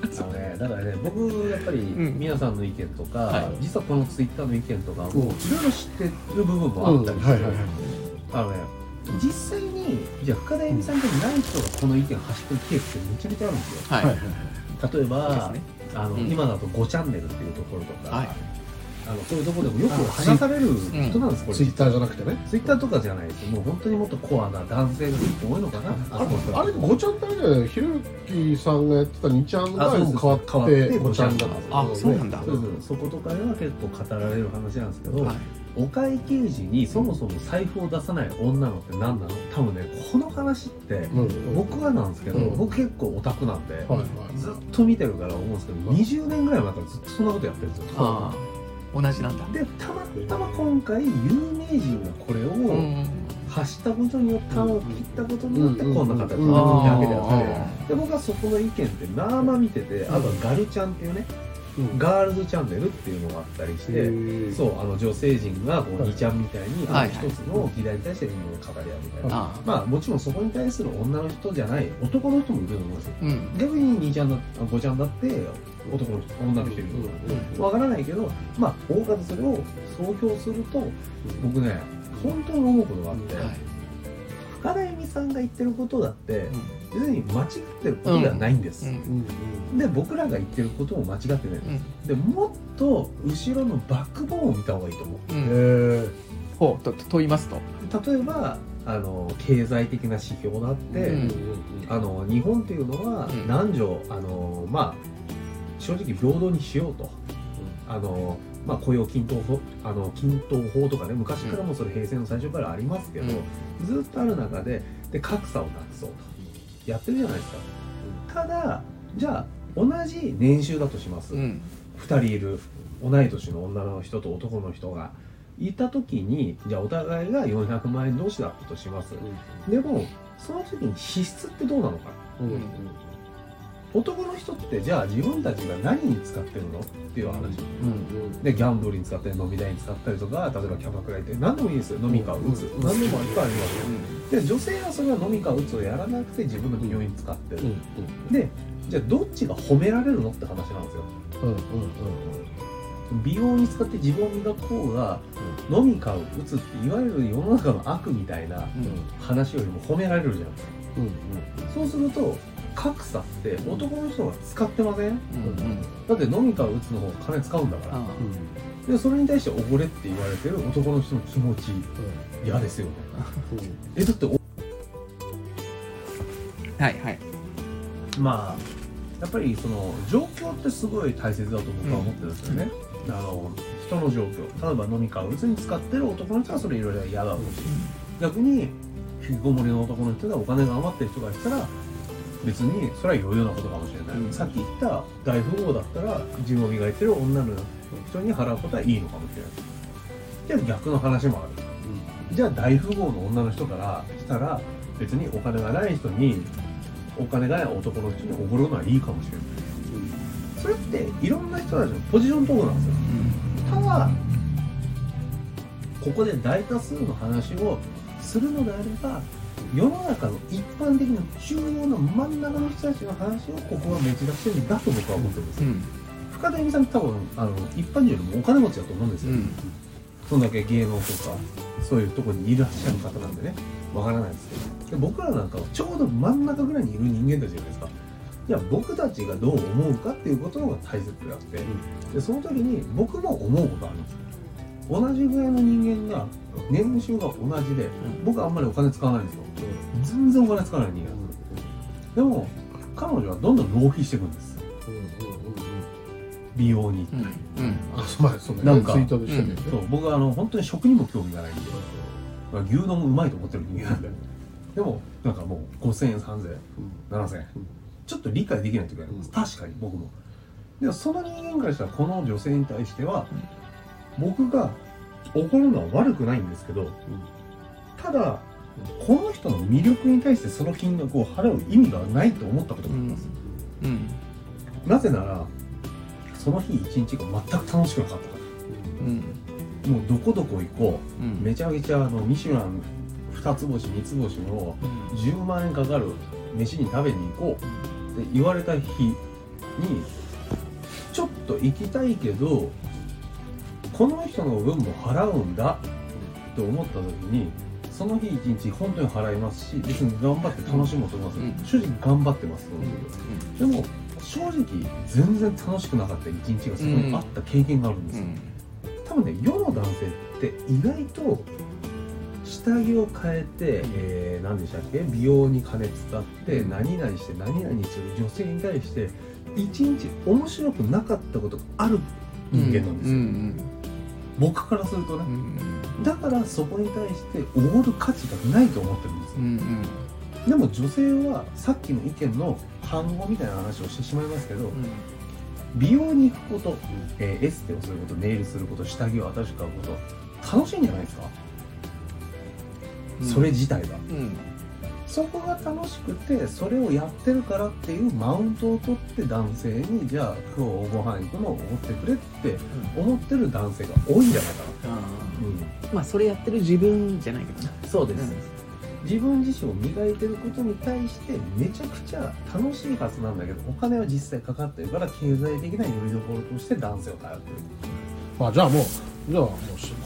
あのね、だからね、僕やっぱり皆さんの意見とか、うんはい、実はこのツイッターの意見とかもいろいろ知ってる部分もあったりして、うんはいはいはい、あのね、実際にじゃあ深田恵美さんでない人がこの意見を発してるケースってめちゃめちゃあるんですよ、はいはいはい、例えば、ね、あの、うん、今だとごチャンネルっていうところとか、はい、あのそういうところでもよく話される人なんです、うん、これツイッターじゃなくてね、ツイッターとかじゃないです、もう本当にもっとコアな男性の人多いのかな、うん、あ, あ, あれごちゃんってあれじゃない、ひろゆきさんがやってたにちゃんが変わってごちゃんだったんですよ、あ、そうなんだ、そうそう、そことかでは結構語られる話なんですけど、はい、お会計時にそもそも財布を出さない女のって何なの、多分ねこの話って僕はなんですけど、うん、僕結構オタクなんで、はいはい、ずっと見てるから思うんですけど、にじゅうねんぐらい前からずっとそんなことやってるんですよ、あ同じなんだ、でたまたま今回有名人がこれを発したことによって、うん、を切ったことによってこんな形になってるだけであって、で僕はそこの意見ってまあまあ見てて、あとはガルちゃんっていうね、うん、ガールズチャンネルっていうのがあったりして、そうあの女性陣がこうにちゃんみたいに一つの議題に対してみんな語り合うみたいな、はいはい、まあもちろんそこに対する女の人じゃない男の人もいると思うんですよ、うん、逆ににちゃんだごちゃんだって男の人女の人いると思う、わからないけど、まあ大方それを総評すると僕ね本当に思うことがあって、はい、深田恵美さんが言ってることだって、うん、別に間違ってることではないんです、うんうん、で僕らが言ってることも間違ってないんです、うん、でもっと後ろのバックボーンを見た方がいいと思う、うん、へえほうとと言いますと、例えばあの経済的な指標だって、うん、あの日本っていうのは男女、うん、あのまあ正直平等にしようと、うん、あのまあ、雇用均等法、あの均等法とかね、昔からもそれ平成の最初からありますけど、うん、ずっとある中で、で格差をなくそうとやってるじゃないですか、うん、ただじゃあ同じ年収だとします、うん、ふたりいる同い年の女の人と男の人がいた時に、じゃあお互いがよんひゃくまんえん同士だったとします、うん、でもその時に支出ってどうなのか、うんうん、男の人ってじゃあ自分たちが何に使ってるのっていう話、うん、でギャンブルに使ったり飲み代に使ったりとか、例えばキャバクラ行って何でもいいですよ、飲みか打つ、うん、何でもいっぱいありますよ、うん、で女性はそれは飲みか打つをやらなくて自分の美容院使ってる、うん、でじゃあどっちが褒められるのって話なんですよ、うんうんうん、美容に使って自分を磨く方が飲みかを打つっていわゆる世の中の悪みたいな話よりも褒められるじゃないですか、うんうん、そうすると格差って男の人が使ってません、うんうん、だって飲みか打つの方が金使うんだから、うん、でそれに対しておごれって言われてる男の人の気持ち、うん、嫌ですよね、うんうん、えだってはいはい、まあやっぱりその状況ってすごい大切だと僕は思ってるんですよね、うんうん、あの人の状況、例えば飲みか打つに使ってる男の人はそれいろいろ嫌だろうし、うん、逆に引きこもりの男の人がお金が余ってる人がいたら別にそれは余裕なことかもしれない、うん、さっき言った大富豪だったら自分を磨いてる女の人に払うことはいいのかもしれない。じゃあ逆の話もある、うん、じゃあ大富豪の女の人からしたら別にお金がない人にお金がない男の人におごるのはいいかもしれない、うん、それっていろんな人たちのポジションとこなんですよ、うん、ただここで大多数の話をするのであれば世の中の一般的な中央の真ん中の人たちの話をここは目立ちしてるんだと僕は思ってるんですよ、うん、深田恵美さんって多分あの一般人よりもお金持ちだと思うんですよ、うん、そんだけ芸能とかそういうところにいらっしゃる方なんでね、わからないですけど、で僕らなんかはちょうど真ん中ぐらいにいる人間たちじゃないですか。じゃあ僕たちがどう思うかっていうことの方が大切であって、うん、でその時に僕も思うことあります。同じぐらいの人間が年収が同じで、僕はあんまりお金使わないんですよ、うん、全然お金使わない人間、うん、でも彼女はどんどん浪費していくんです、うんうんうん、美容に、うんうん、あそうですね、なんかツイートでしたね、うん、そう僕はあの本当に食にも興味がないんで、うん、牛丼もうまいと思ってる人間なんで、でもなんかもうごせんえんさんぜんえんななせんえん、うん、ちょっと理解できない時があります、うん、確かに僕も。でもその人間からしたらこの女性に対しては、うん、僕が怒るのは悪くないんですけど、うん、ただこの人の魅力に対してその金額を払う意味がないと思ったことがあります、うんうん、なぜならその日一日が全く楽しくなかったから、うん、もうどこどこ行こう、うん、めちゃめちゃあのミシュランふたつぼしみっつぼしのじゅうまんえんかかる飯に食べに行こうって言われた日にちょっと行きたいけどこの人の分も払うんだと思った時にその日一日本当に払いますし、別に頑張って楽しもうと思います、うん、正直頑張ってます、うん、でも正直全然楽しくなかった一日がそこにあった経験があるんですよ、うん、多分ね、世の男性って意外と下着を変えて、うんえー、何でしたっけ、美容に金使って、うん、何々して何々する女性に対して一日面白くなかったことがある人間なんですよ、うんうんうん、僕からするとね、うん、だからそこに対しておごる価値がないと思ってるんですよ、うんうん、でも女性はさっきの意見の反語みたいな話をしてしまいますけど、うん、美容に行くこと、えー、エステをすること、ネイルすること、下着を新しく買うこと、楽しいんじゃないですか、うん、それ自体が、うん、そこが楽しくてそれをやってるからっていうマウントを取って男性にじゃあ今日ご飯行くのをおごってくれって思ってる男性が多いんじゃないかな、うんうん、まあそれやってる自分じゃないかな、そうです、うん、自分自身を磨いてることに対してめちゃくちゃ楽しいはずなんだけど、お金は実際かかってるから経済的なよりどころとして男性を頼ってる、まあじゃあもうじゃあもう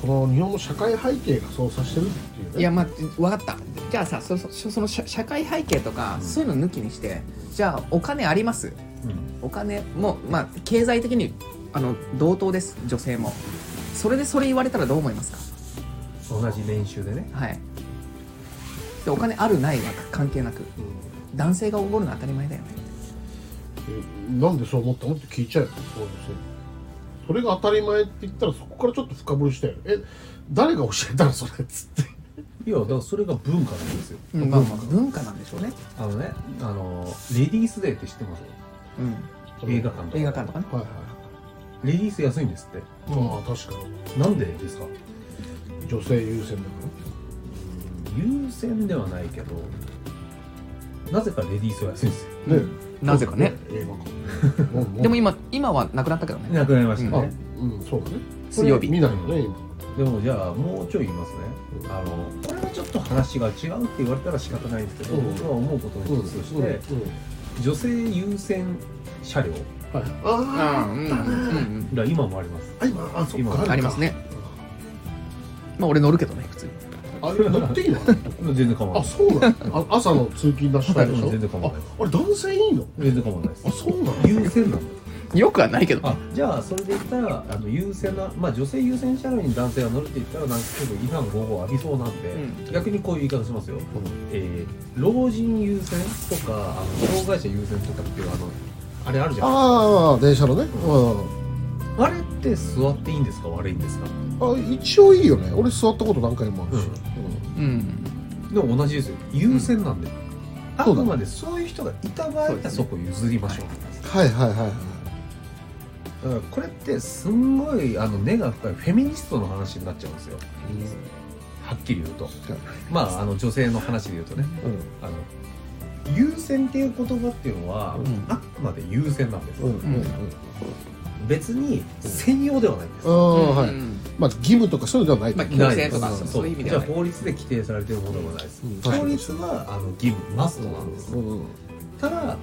この日本の社会背景がそうさせてるっていうね。いやまあ分かった。じゃあさ、そ, そ, その社会背景とか、うん、そういうの抜きにして、じゃあお金あります。うん、お金もまあ経済的にあの同等です。女性も。それでそれ言われたらどう思いますか。同じ年収でね。はい。でお金あるないは関係なく、うん、男性がおごるの当たり前だよね。なんでそう思ったのって聞いちゃうよ。そうですよ。それが当たり前って言ったらそこからちょっと深掘りして「え誰が教えたのそれ」っつって、いやだからそれが文化なんですよ、うん、まあまあ文化なんでしょうね。あのね、あのレディースデーって知ってます、うん、映画館とか映画館とかね、はいはい、レディース安いんですって、うん、ああ確かに。なんでですか。女性優先だから。優先ではないけど、なぜかレディースは安いんですよね。なぜかね。でも今今はなくなったけどね。なくなりましたね。うん、うん、そうだね。水曜日見ないのね今。でもじゃあもうちょい言いますね。あのこれはちょっと話が違うって言われたら仕方ないんですけど、僕は思うことに一つとして、女性優先車両。はい、ああ、うんうんうん。今もあります。あ今あそっかありますね。まあ俺乗るけどね普通に。あれ乗っていいの？全然構わない。あ、そうなの。朝の通勤出したいでしょ。全然構わない。あれ男性いいの？全然構わないです。あ、そうなの。優先なの。よくはないけど。あ、じゃあそれで言ったらあの優先な、まあ女性優先車両に男性が乗るって言ったらなんか結構違反合法ありそうなんで、うん、逆にこういう言い方しますよ。うん、えー、老人優先とかあの障害者優先とかっていうあのあれあるじゃん。ああ電車のね。うんあれって座っていいんですか悪いんですか。あ一応いいよね。俺座ったこと何回もあるし、うんうん、でも同じですよ。優先なんで、うん、あくまでそういう人がいた場合はそこ譲りましょう。はいはいはいはい。だからこれってすんごいあの根が深いフェミニストの話になっちゃうんですよ、うん、はっきり言うと、うん、まああの女性の話で言うとね、うん、あの優先っていう言葉っていうのは、うん、あくまで優先なんですよ、うんうんうん、別に専用ではないんです。あ、はい、まあ、義務とかそういうのではない、まあ、強制とかそういう意味ではない。じゃあ法律で規定されているものではないです、うん、法律はあの義務マストなんです、うんうん、ただ、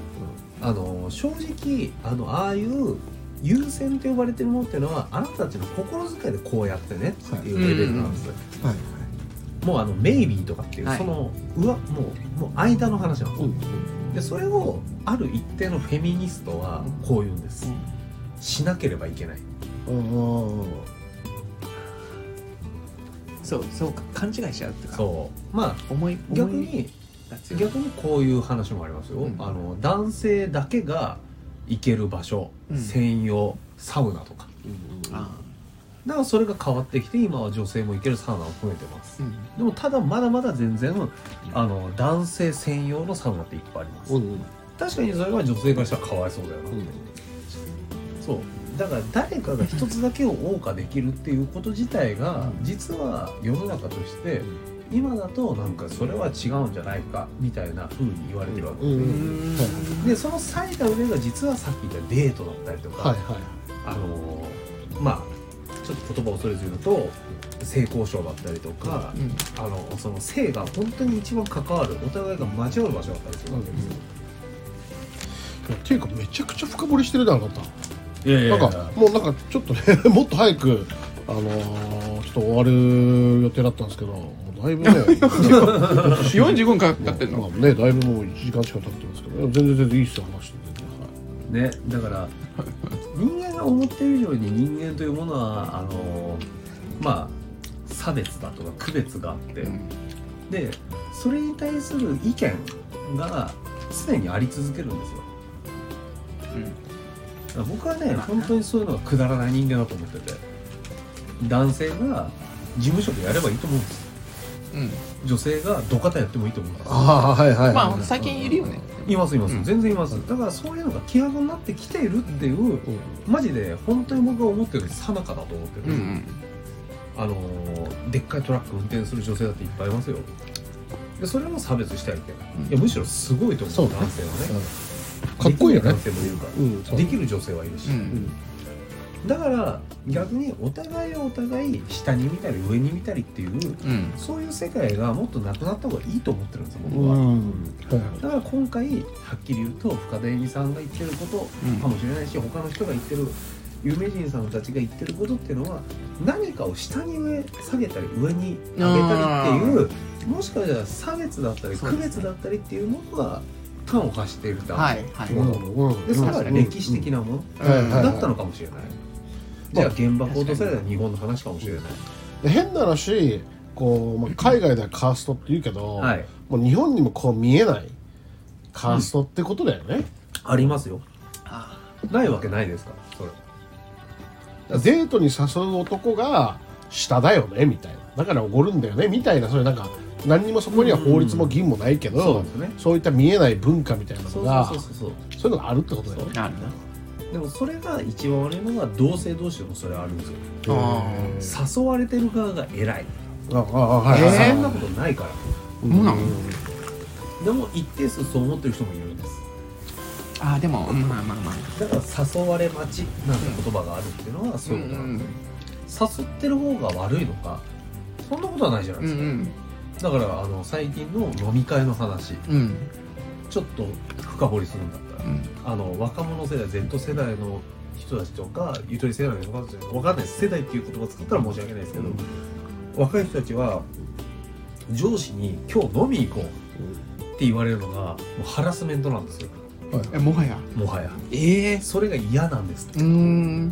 うん、あの正直あのああいう優先と呼ばれているものっていうのはあなたたちの心遣いでこうやってねっていうレベルなんです、はいうんうん、もうあのメイビーとかっていう、はい、そのうわもう、もう間の話なんです、うん、でそれをある一定のフェミニストはこう言うんです、うんうんしなければいけない。そうそうか勘違いしちゃうってか。そうまあ思い逆に逆にこういう話もありますよ。うん、あの男性だけが行ける場所、うん、専用サウナとか。うん、あだからそれが変わってきて今は女性も行けるサウナを増えてます。うん、でもただまだまだ全然あの男性専用のサウナっていっぱいあります。うん、確かにそれは女性からしたらかわいそうだよな。うんそうだから誰かが一つだけを謳歌できるっていうこと自体が実は世の中として今だとなんかそれは違うんじゃないかみたいな風に言われてるわけ で,、うん、でその最たる例が実はさっき言ったデートだったりとか、はいはい、あのまあちょっと言葉を恐れず言うと性交渉だったりとか、うん、あのその性が本当に一番関わるお互いが交わる場所だったりするわけですよ、うん、っていうかめちゃくちゃ深掘りしてるだろうなもうなんかちょっとねもっと早く、あのー、ちょっと終わる予定だったんですけど、もうだいぶねよんじゅうごふんかかってるの、まあまあね、だいぶもういちじかん近く経ってますけど、全然全然いい人話してる、はい、ね、だから人間が思っている以上に人間というものはあのまあ差別だとか区別があって、うん、でそれに対する意見が常にあり続けるんですよ、うん、僕はね本当にそういうのがくだらない人間だと思ってて、男性が事務職やればいいと思うんです、うん、女性が土方やってもいいと思うんです。ああ、はいはい、まあ最近いるよね。いますいます、うん、全然います。だからそういうのが希薄になってきているっていう、うん、マジで本当に僕が思ってるよりさなかだと思ってる、うんうん、あのでっかいトラック運転する女性だっていっぱいいますよ。でそれも差別してはいけない、うん、いやむしろすごいと思う、男性はね、かっこいいよね。男性もいるから、うん、できる女性はいるし、うんうん、だから逆にお互いをお互い下に見たり上に見たりっていう、うん、そういう世界がもっとなくなった方がいいと思ってるんですよ僕は、うんうん、だから今回はっきり言うと深田恵美さんが言ってることかもしれないし、うん、他の人が言ってる有名人さんたちが言ってることっていうのは何かを下に上下げたり上に上げたりっていう、もしかしたら差別だったり区別だったりっていうものが端を発しているんだ、はいはい、うん、でそれは歴史的なものだったのかもしれない、じゃあ原爆落とされた日本の話かもしれない、うん、変な話こう、まあ、海外ではカーストって言うけど、はい、もう日本にもこう見えないカーストってことだよね、うん、ありますよ。ないわけないですからそれ。デートに誘う男が下だよねみたいな、だからおごるんだよねみたいな、それなんか何にもそこには法律も義務もないけど、うん、そうですね、そういった見えない文化みたいなのが、そうそうそうそう、そういうのがあるってことだよね。あるな。でもそれが一番悪いのが同性同士でもそれあるんですよ。あ、誘われてる側が偉い。ああ、はいはいはい、そんなことないから、うんうんうん、でも一定数そう思ってる人もいるんです。あ、でも、うん、まあまあまあ、だから誘われ待ちなんて言葉があるっていうのはそういうことなんですよ、うんうん、誘ってる方が悪いのかそんなことはないじゃないですか、うんうん、だからあの最近の飲み会の話、うん、ちょっと深掘りするんだったら、うん、あの若者世代 Z 世代の人たちとかゆとり世代の人たちわかんない世代っていう言葉を作ったら申し訳ないですけど、うん、若い人たちは上司に今日飲み行こうって言われるのがもうハラスメントなんですよ。え、もはやもはや、えー、それが嫌なんですって。うーん、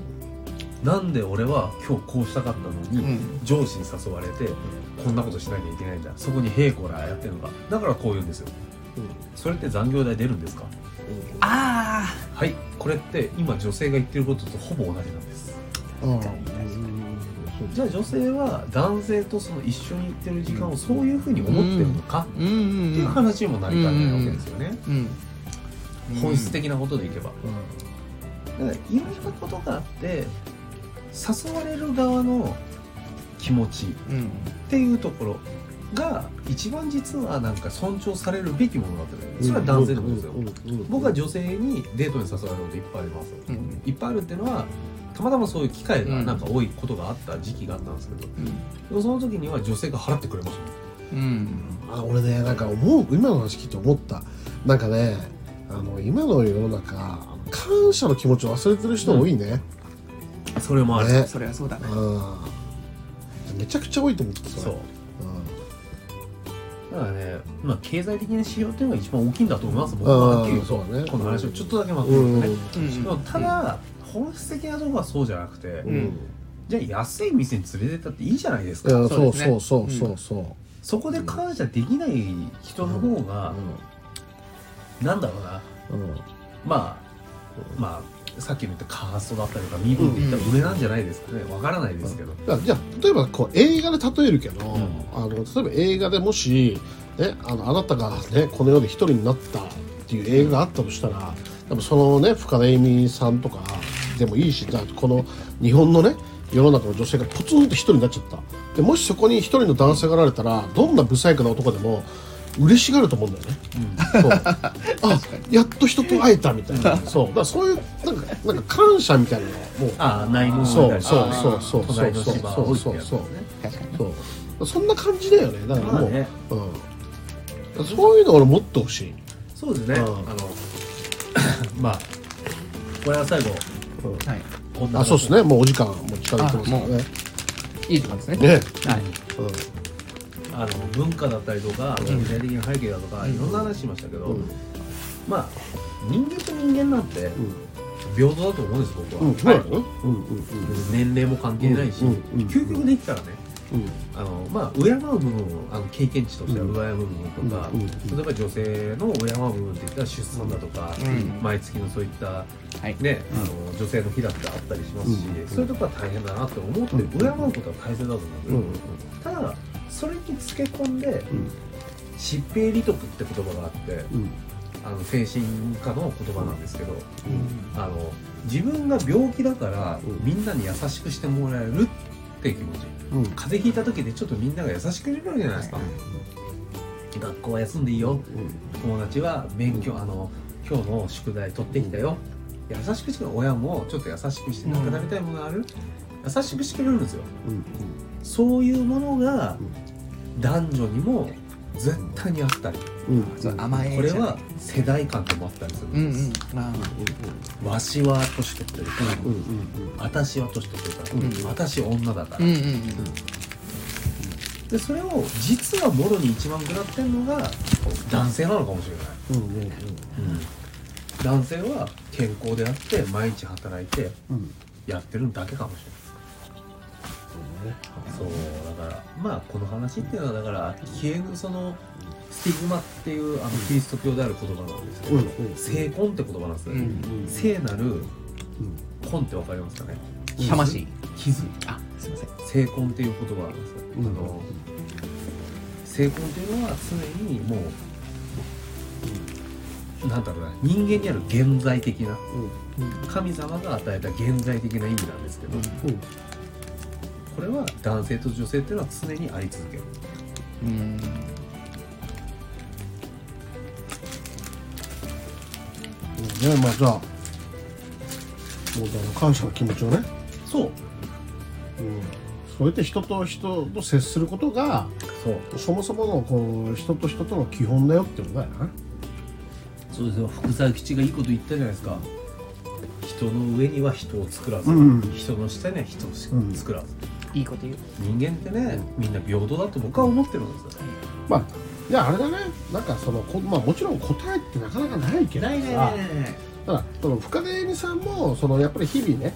なんで俺は今日こうしたかったのに、うん、上司に誘われて、うん、こんなことしなきゃいけないんだ、そこにヘイコラやってるのか、だからこう言うんですよ、うん、それって残業代出るんですか、うん、ああ、はい、これって今女性が言ってることとほぼ同じなんです。あ、じゃあ女性は男性とその一緒に行ってる時間をそういうふうに思ってるのか、うん、っていう話にもなりかねないわけですよね、うんうんうんうん、本質的なことでいけば、うん、だからいろんなことがあって誘われる側の気持ちっていうところが一番実はなんか尊重されるべきものだったね、うん、それは男性のことですよ、うんうん、僕は女性にデートに誘われることいっぱいあります、うん、いっぱいあるっていうのはたまたまそういう機会がなんか多いことがあった時期があったんですけど、うん、でもその時には女性が払ってくれました、うん、あ、俺ね、なんか思う、今の話聞いて思った、なんかね、あの今の世の中感謝の気持ちを忘れてる人多いね、うん、それもある、ね、それはそうだね、うん、めちゃくちゃ多いと思ってた、そう、うん、だからね、まあ、経済的な指標っていうのが一番大きいんだと思います僕は、うん、そうだね、この話をちょっとだけまとめてね、うんうん、ただ、うん、本質的なところはそうじゃなくて、うん、じゃあ安い店に連れてったっていいじゃないですか、うん、そうそうそうそうそう、うん、そこで感謝できない人の方が、うんうん、なんだろうな、うん、まあ、まあ、さっきの言ったカーストだったりとか身分っていったら上なんじゃないですかね、わからないですけど、うん、じゃあ例えばこう映画で例えるけど、うん、あの例えば映画でもし、ね、あのあなたが、ね、この世で一人になったっていう映画があったとしたら、多分そのね深田恵美さんとかでもいいし、だこの日本のね世の中の女性がポツンと一人になっちゃった、でもしそこに一人の男性がられたらどんな不細工な男でも嬉しがると思うんだよね、うん、そうあ、やっと人と会えたみたいな、そう、だからそういうなんか、なんか感謝みたいなのもう、ああ、ないものみたいな、そうそうそうそうそうそうそうそうそう、確かにそう、そんな感じだよね、だからもう、まあね、うん、そういうの俺もっと欲しい、そうですね、うん、あのまあこれは最後、うん、はい、こんな、あ、そうですね、もうお時間も近づいてますからね、いい時間ですね、ね、はい、うん、あの文化だったりとか経済的な背景だとか、うん、いろんな話しましたけど、うん、まあ人間と人間なんて、うん、平等だと思うんです僕は、うんはいうんうん、年齢も関係ないし、うんうん、究極できたらね、うん、あのまあ敬う部分あの経験値としては敬う部分とか、うんうんうん、例えば女性の敬う部分って言ったら出産だとか、うん、毎月のそういった、はいねうん、あの女性の日だってあったりしますし、うん、そういうところは大変だなって思って、うん、敬うことは大切だと思うんですよ、うん、ただそれにつけ込んで疾病利得って言葉があって、うんあの精神科の言葉なんですけど、うん、あの自分が病気だから、うん、みんなに優しくしてもらえるっていう気持ち、うん、風邪ひいた時でちょっとみんなが優しくしてくれるじゃないですか、はい、学校は休んでいいよ、うん、友達は勉強、うん、あの今日の宿題取ってきたよ、うん、優しくして親もちょっと優しくしてなくなりたいものがある、うん、優しくしてくれるんですよ、うんうん、そういうものが男女にも絶対にあったり、うん、これは世代間ともあったりするんです、うんうんうん、わしは年取ってるから、うんうんうん、私は年取ってるから、うんうん、私女だから、うんうんうんうん、でそれを実はもろに一番食らってるのが男性なのかもしれない、うんうんうんうん、男性は健康であって毎日働いてやってるだけかもしれない。そうだからまあこの話っていうのはだから消えぬそのスティグマっていうあのキリスト教である言葉なんですけど、うん、聖婚って言葉なんですよね、うん、聖なる婚って分かりますかね、うん、魂傷あすいません聖婚っていう言葉なんですよ、うん、あの聖婚っていうのは常にもうなんだろうな人間にある現在的な、うん、神様が与えた現在的な意味なんですけど、うんうんこれは男性と女性っていうのは常にあり続ける。うーんね、まあじゃあもうだから感謝の気持ちをね。そう。うん。そうやって人と人と接することが、そう。そもそものこう人と人との基本だよってことだよね。そうですよ。福沢吉がいいこと言ったじゃないですか。人の上には人を作らず、うん、人の下には人を作らず。うんいいこと言う人間ってね、みんな平等だと僕は思ってるんですよ、ね、まあ、いやあれだね、なんかその、まあ、もちろん答えってなかなかないけどさ、ただ、その深田恵美さんもそのやっぱり日々ね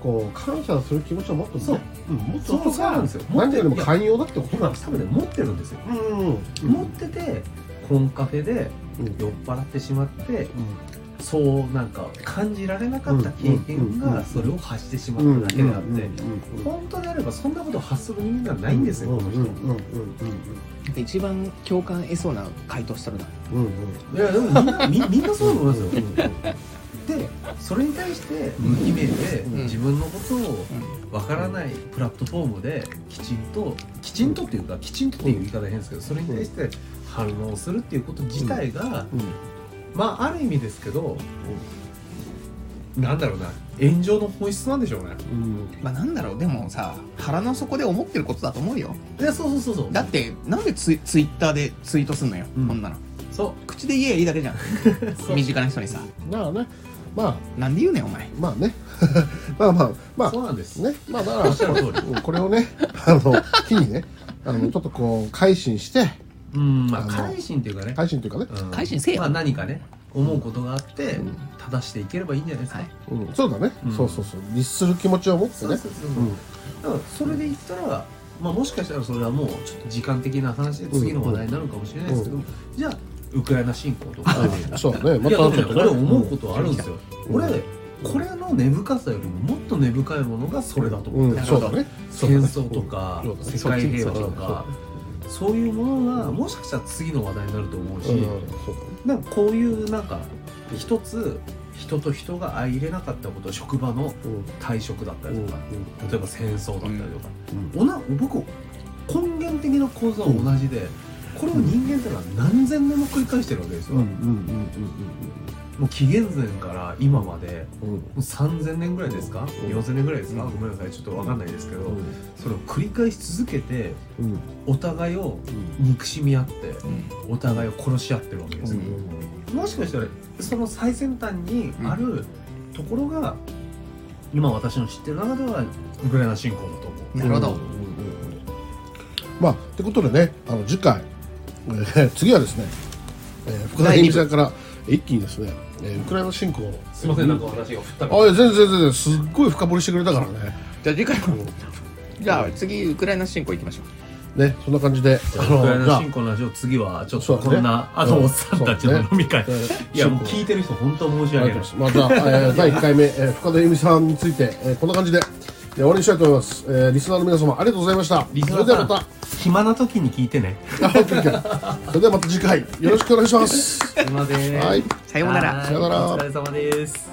こう感謝する気持ちをもっとねそう、うん、もっとそうなんですよ何よりも寛容だってことなんです多分ね、持ってるんですよ、うんうん、持ってて、コンカフェで酔っ払ってしまって、うん、そうなんか感じられなかった経験がそれを発してしまっただけであって本当であればそんなことを発する人間がないんですよ、この人。一番共感得そうな回答したらな、うんうん、いやでもみんな、みんなそう思いますよで、それに対して無記名で自分のことをわからないプラットフォームできちんときちんとっていうか、きちんとっていう言い方変ですけどそれに対して反応するっていうこと自体が、うんうん、まあある意味ですけど、うん、なんだろうな炎上の本質なんでしょうね、うん、まあなんだろうでもさ腹の底で思ってることだと思うよいやそうそうそうそうだってなんでツイ、ツイッターでツイートすんのよ、うん、こんなのそう口で言えばいいだけじゃん身近な人にさだからねまあなんで言うねんお前まあねまあまあまあそうなんですねまあだからこれをねあの日にねあのちょっとこう改心してうんまあ改心っていうかね改心っていうかね、うん、改心せえよ、まあ、何かね思うことがあって、うん、正していければいいんじゃないですか、はいうん、そうだね、うん、そうそうそう律する気持ちを持ってねそれで言ったら、まあ、もしかしたらそれはもうちょっと時間的な話で次の話題になるかもしれないですけど、うんうん、じゃあウクライナ侵攻とかそうねまたちょっと俺思うことはあるんですよ、うん、俺これの根深さよりももっと根深いものがそれだと思って、うん、そうだね戦争とか、うん、世界平和とかそういうものがもしかしたら次の話題になると思うし、うん、なんかこういうなんか一つ人と人が相入れなかったこと職場の退職だったりとか、うん、例えば戦争だったりとか、うん、僕根源的な構造は同じで、うん、これを人間ってのは何千年も繰り返してるわけですよ、うんうんうんうん、もう紀元前から今まで、うん、さんぜんねんぐらいですか、うん、よんせんねんぐらいですか、うん、ごめんなさいちょっと分かんないですけど、うん、それを繰り返し続けて、うん、お互いを憎しみ合って、うん、お互いを殺し合ってるわけですよ、うん、もしかしたらその最先端にあるところが、うん、今私の知ってる中ではウクライナ侵攻だと思うなるほど、うんうんまあってことでね、あの次回、えー、次はですね、えー、福田ひみさんから一気にですね、えー、ウクライナ侵攻のすいません、なんか話が振ったみたいな。あ、全然全然すっごい深掘りしてくれたからね。じゃあ次回じゃあ次ウクライナ侵攻いきましょうね。そんな感じでじゃあウクライナ侵攻の話を次はちょっとこんな、ね、あのおっさんたちの飲み会、ね、いやもう聞いてる人本当申し訳ない。また、えー、だいいっかいめ、えー、深田由美さんについて、えー、こんな感じで終わりにしたいと思います、えー、リスナーの皆様ありがとうございました。リスナーさん、また暇な時に聞いてね。それではまた次回よろしくお願いします。すいません、はい、さようなら。さようなら。お疲れ様です。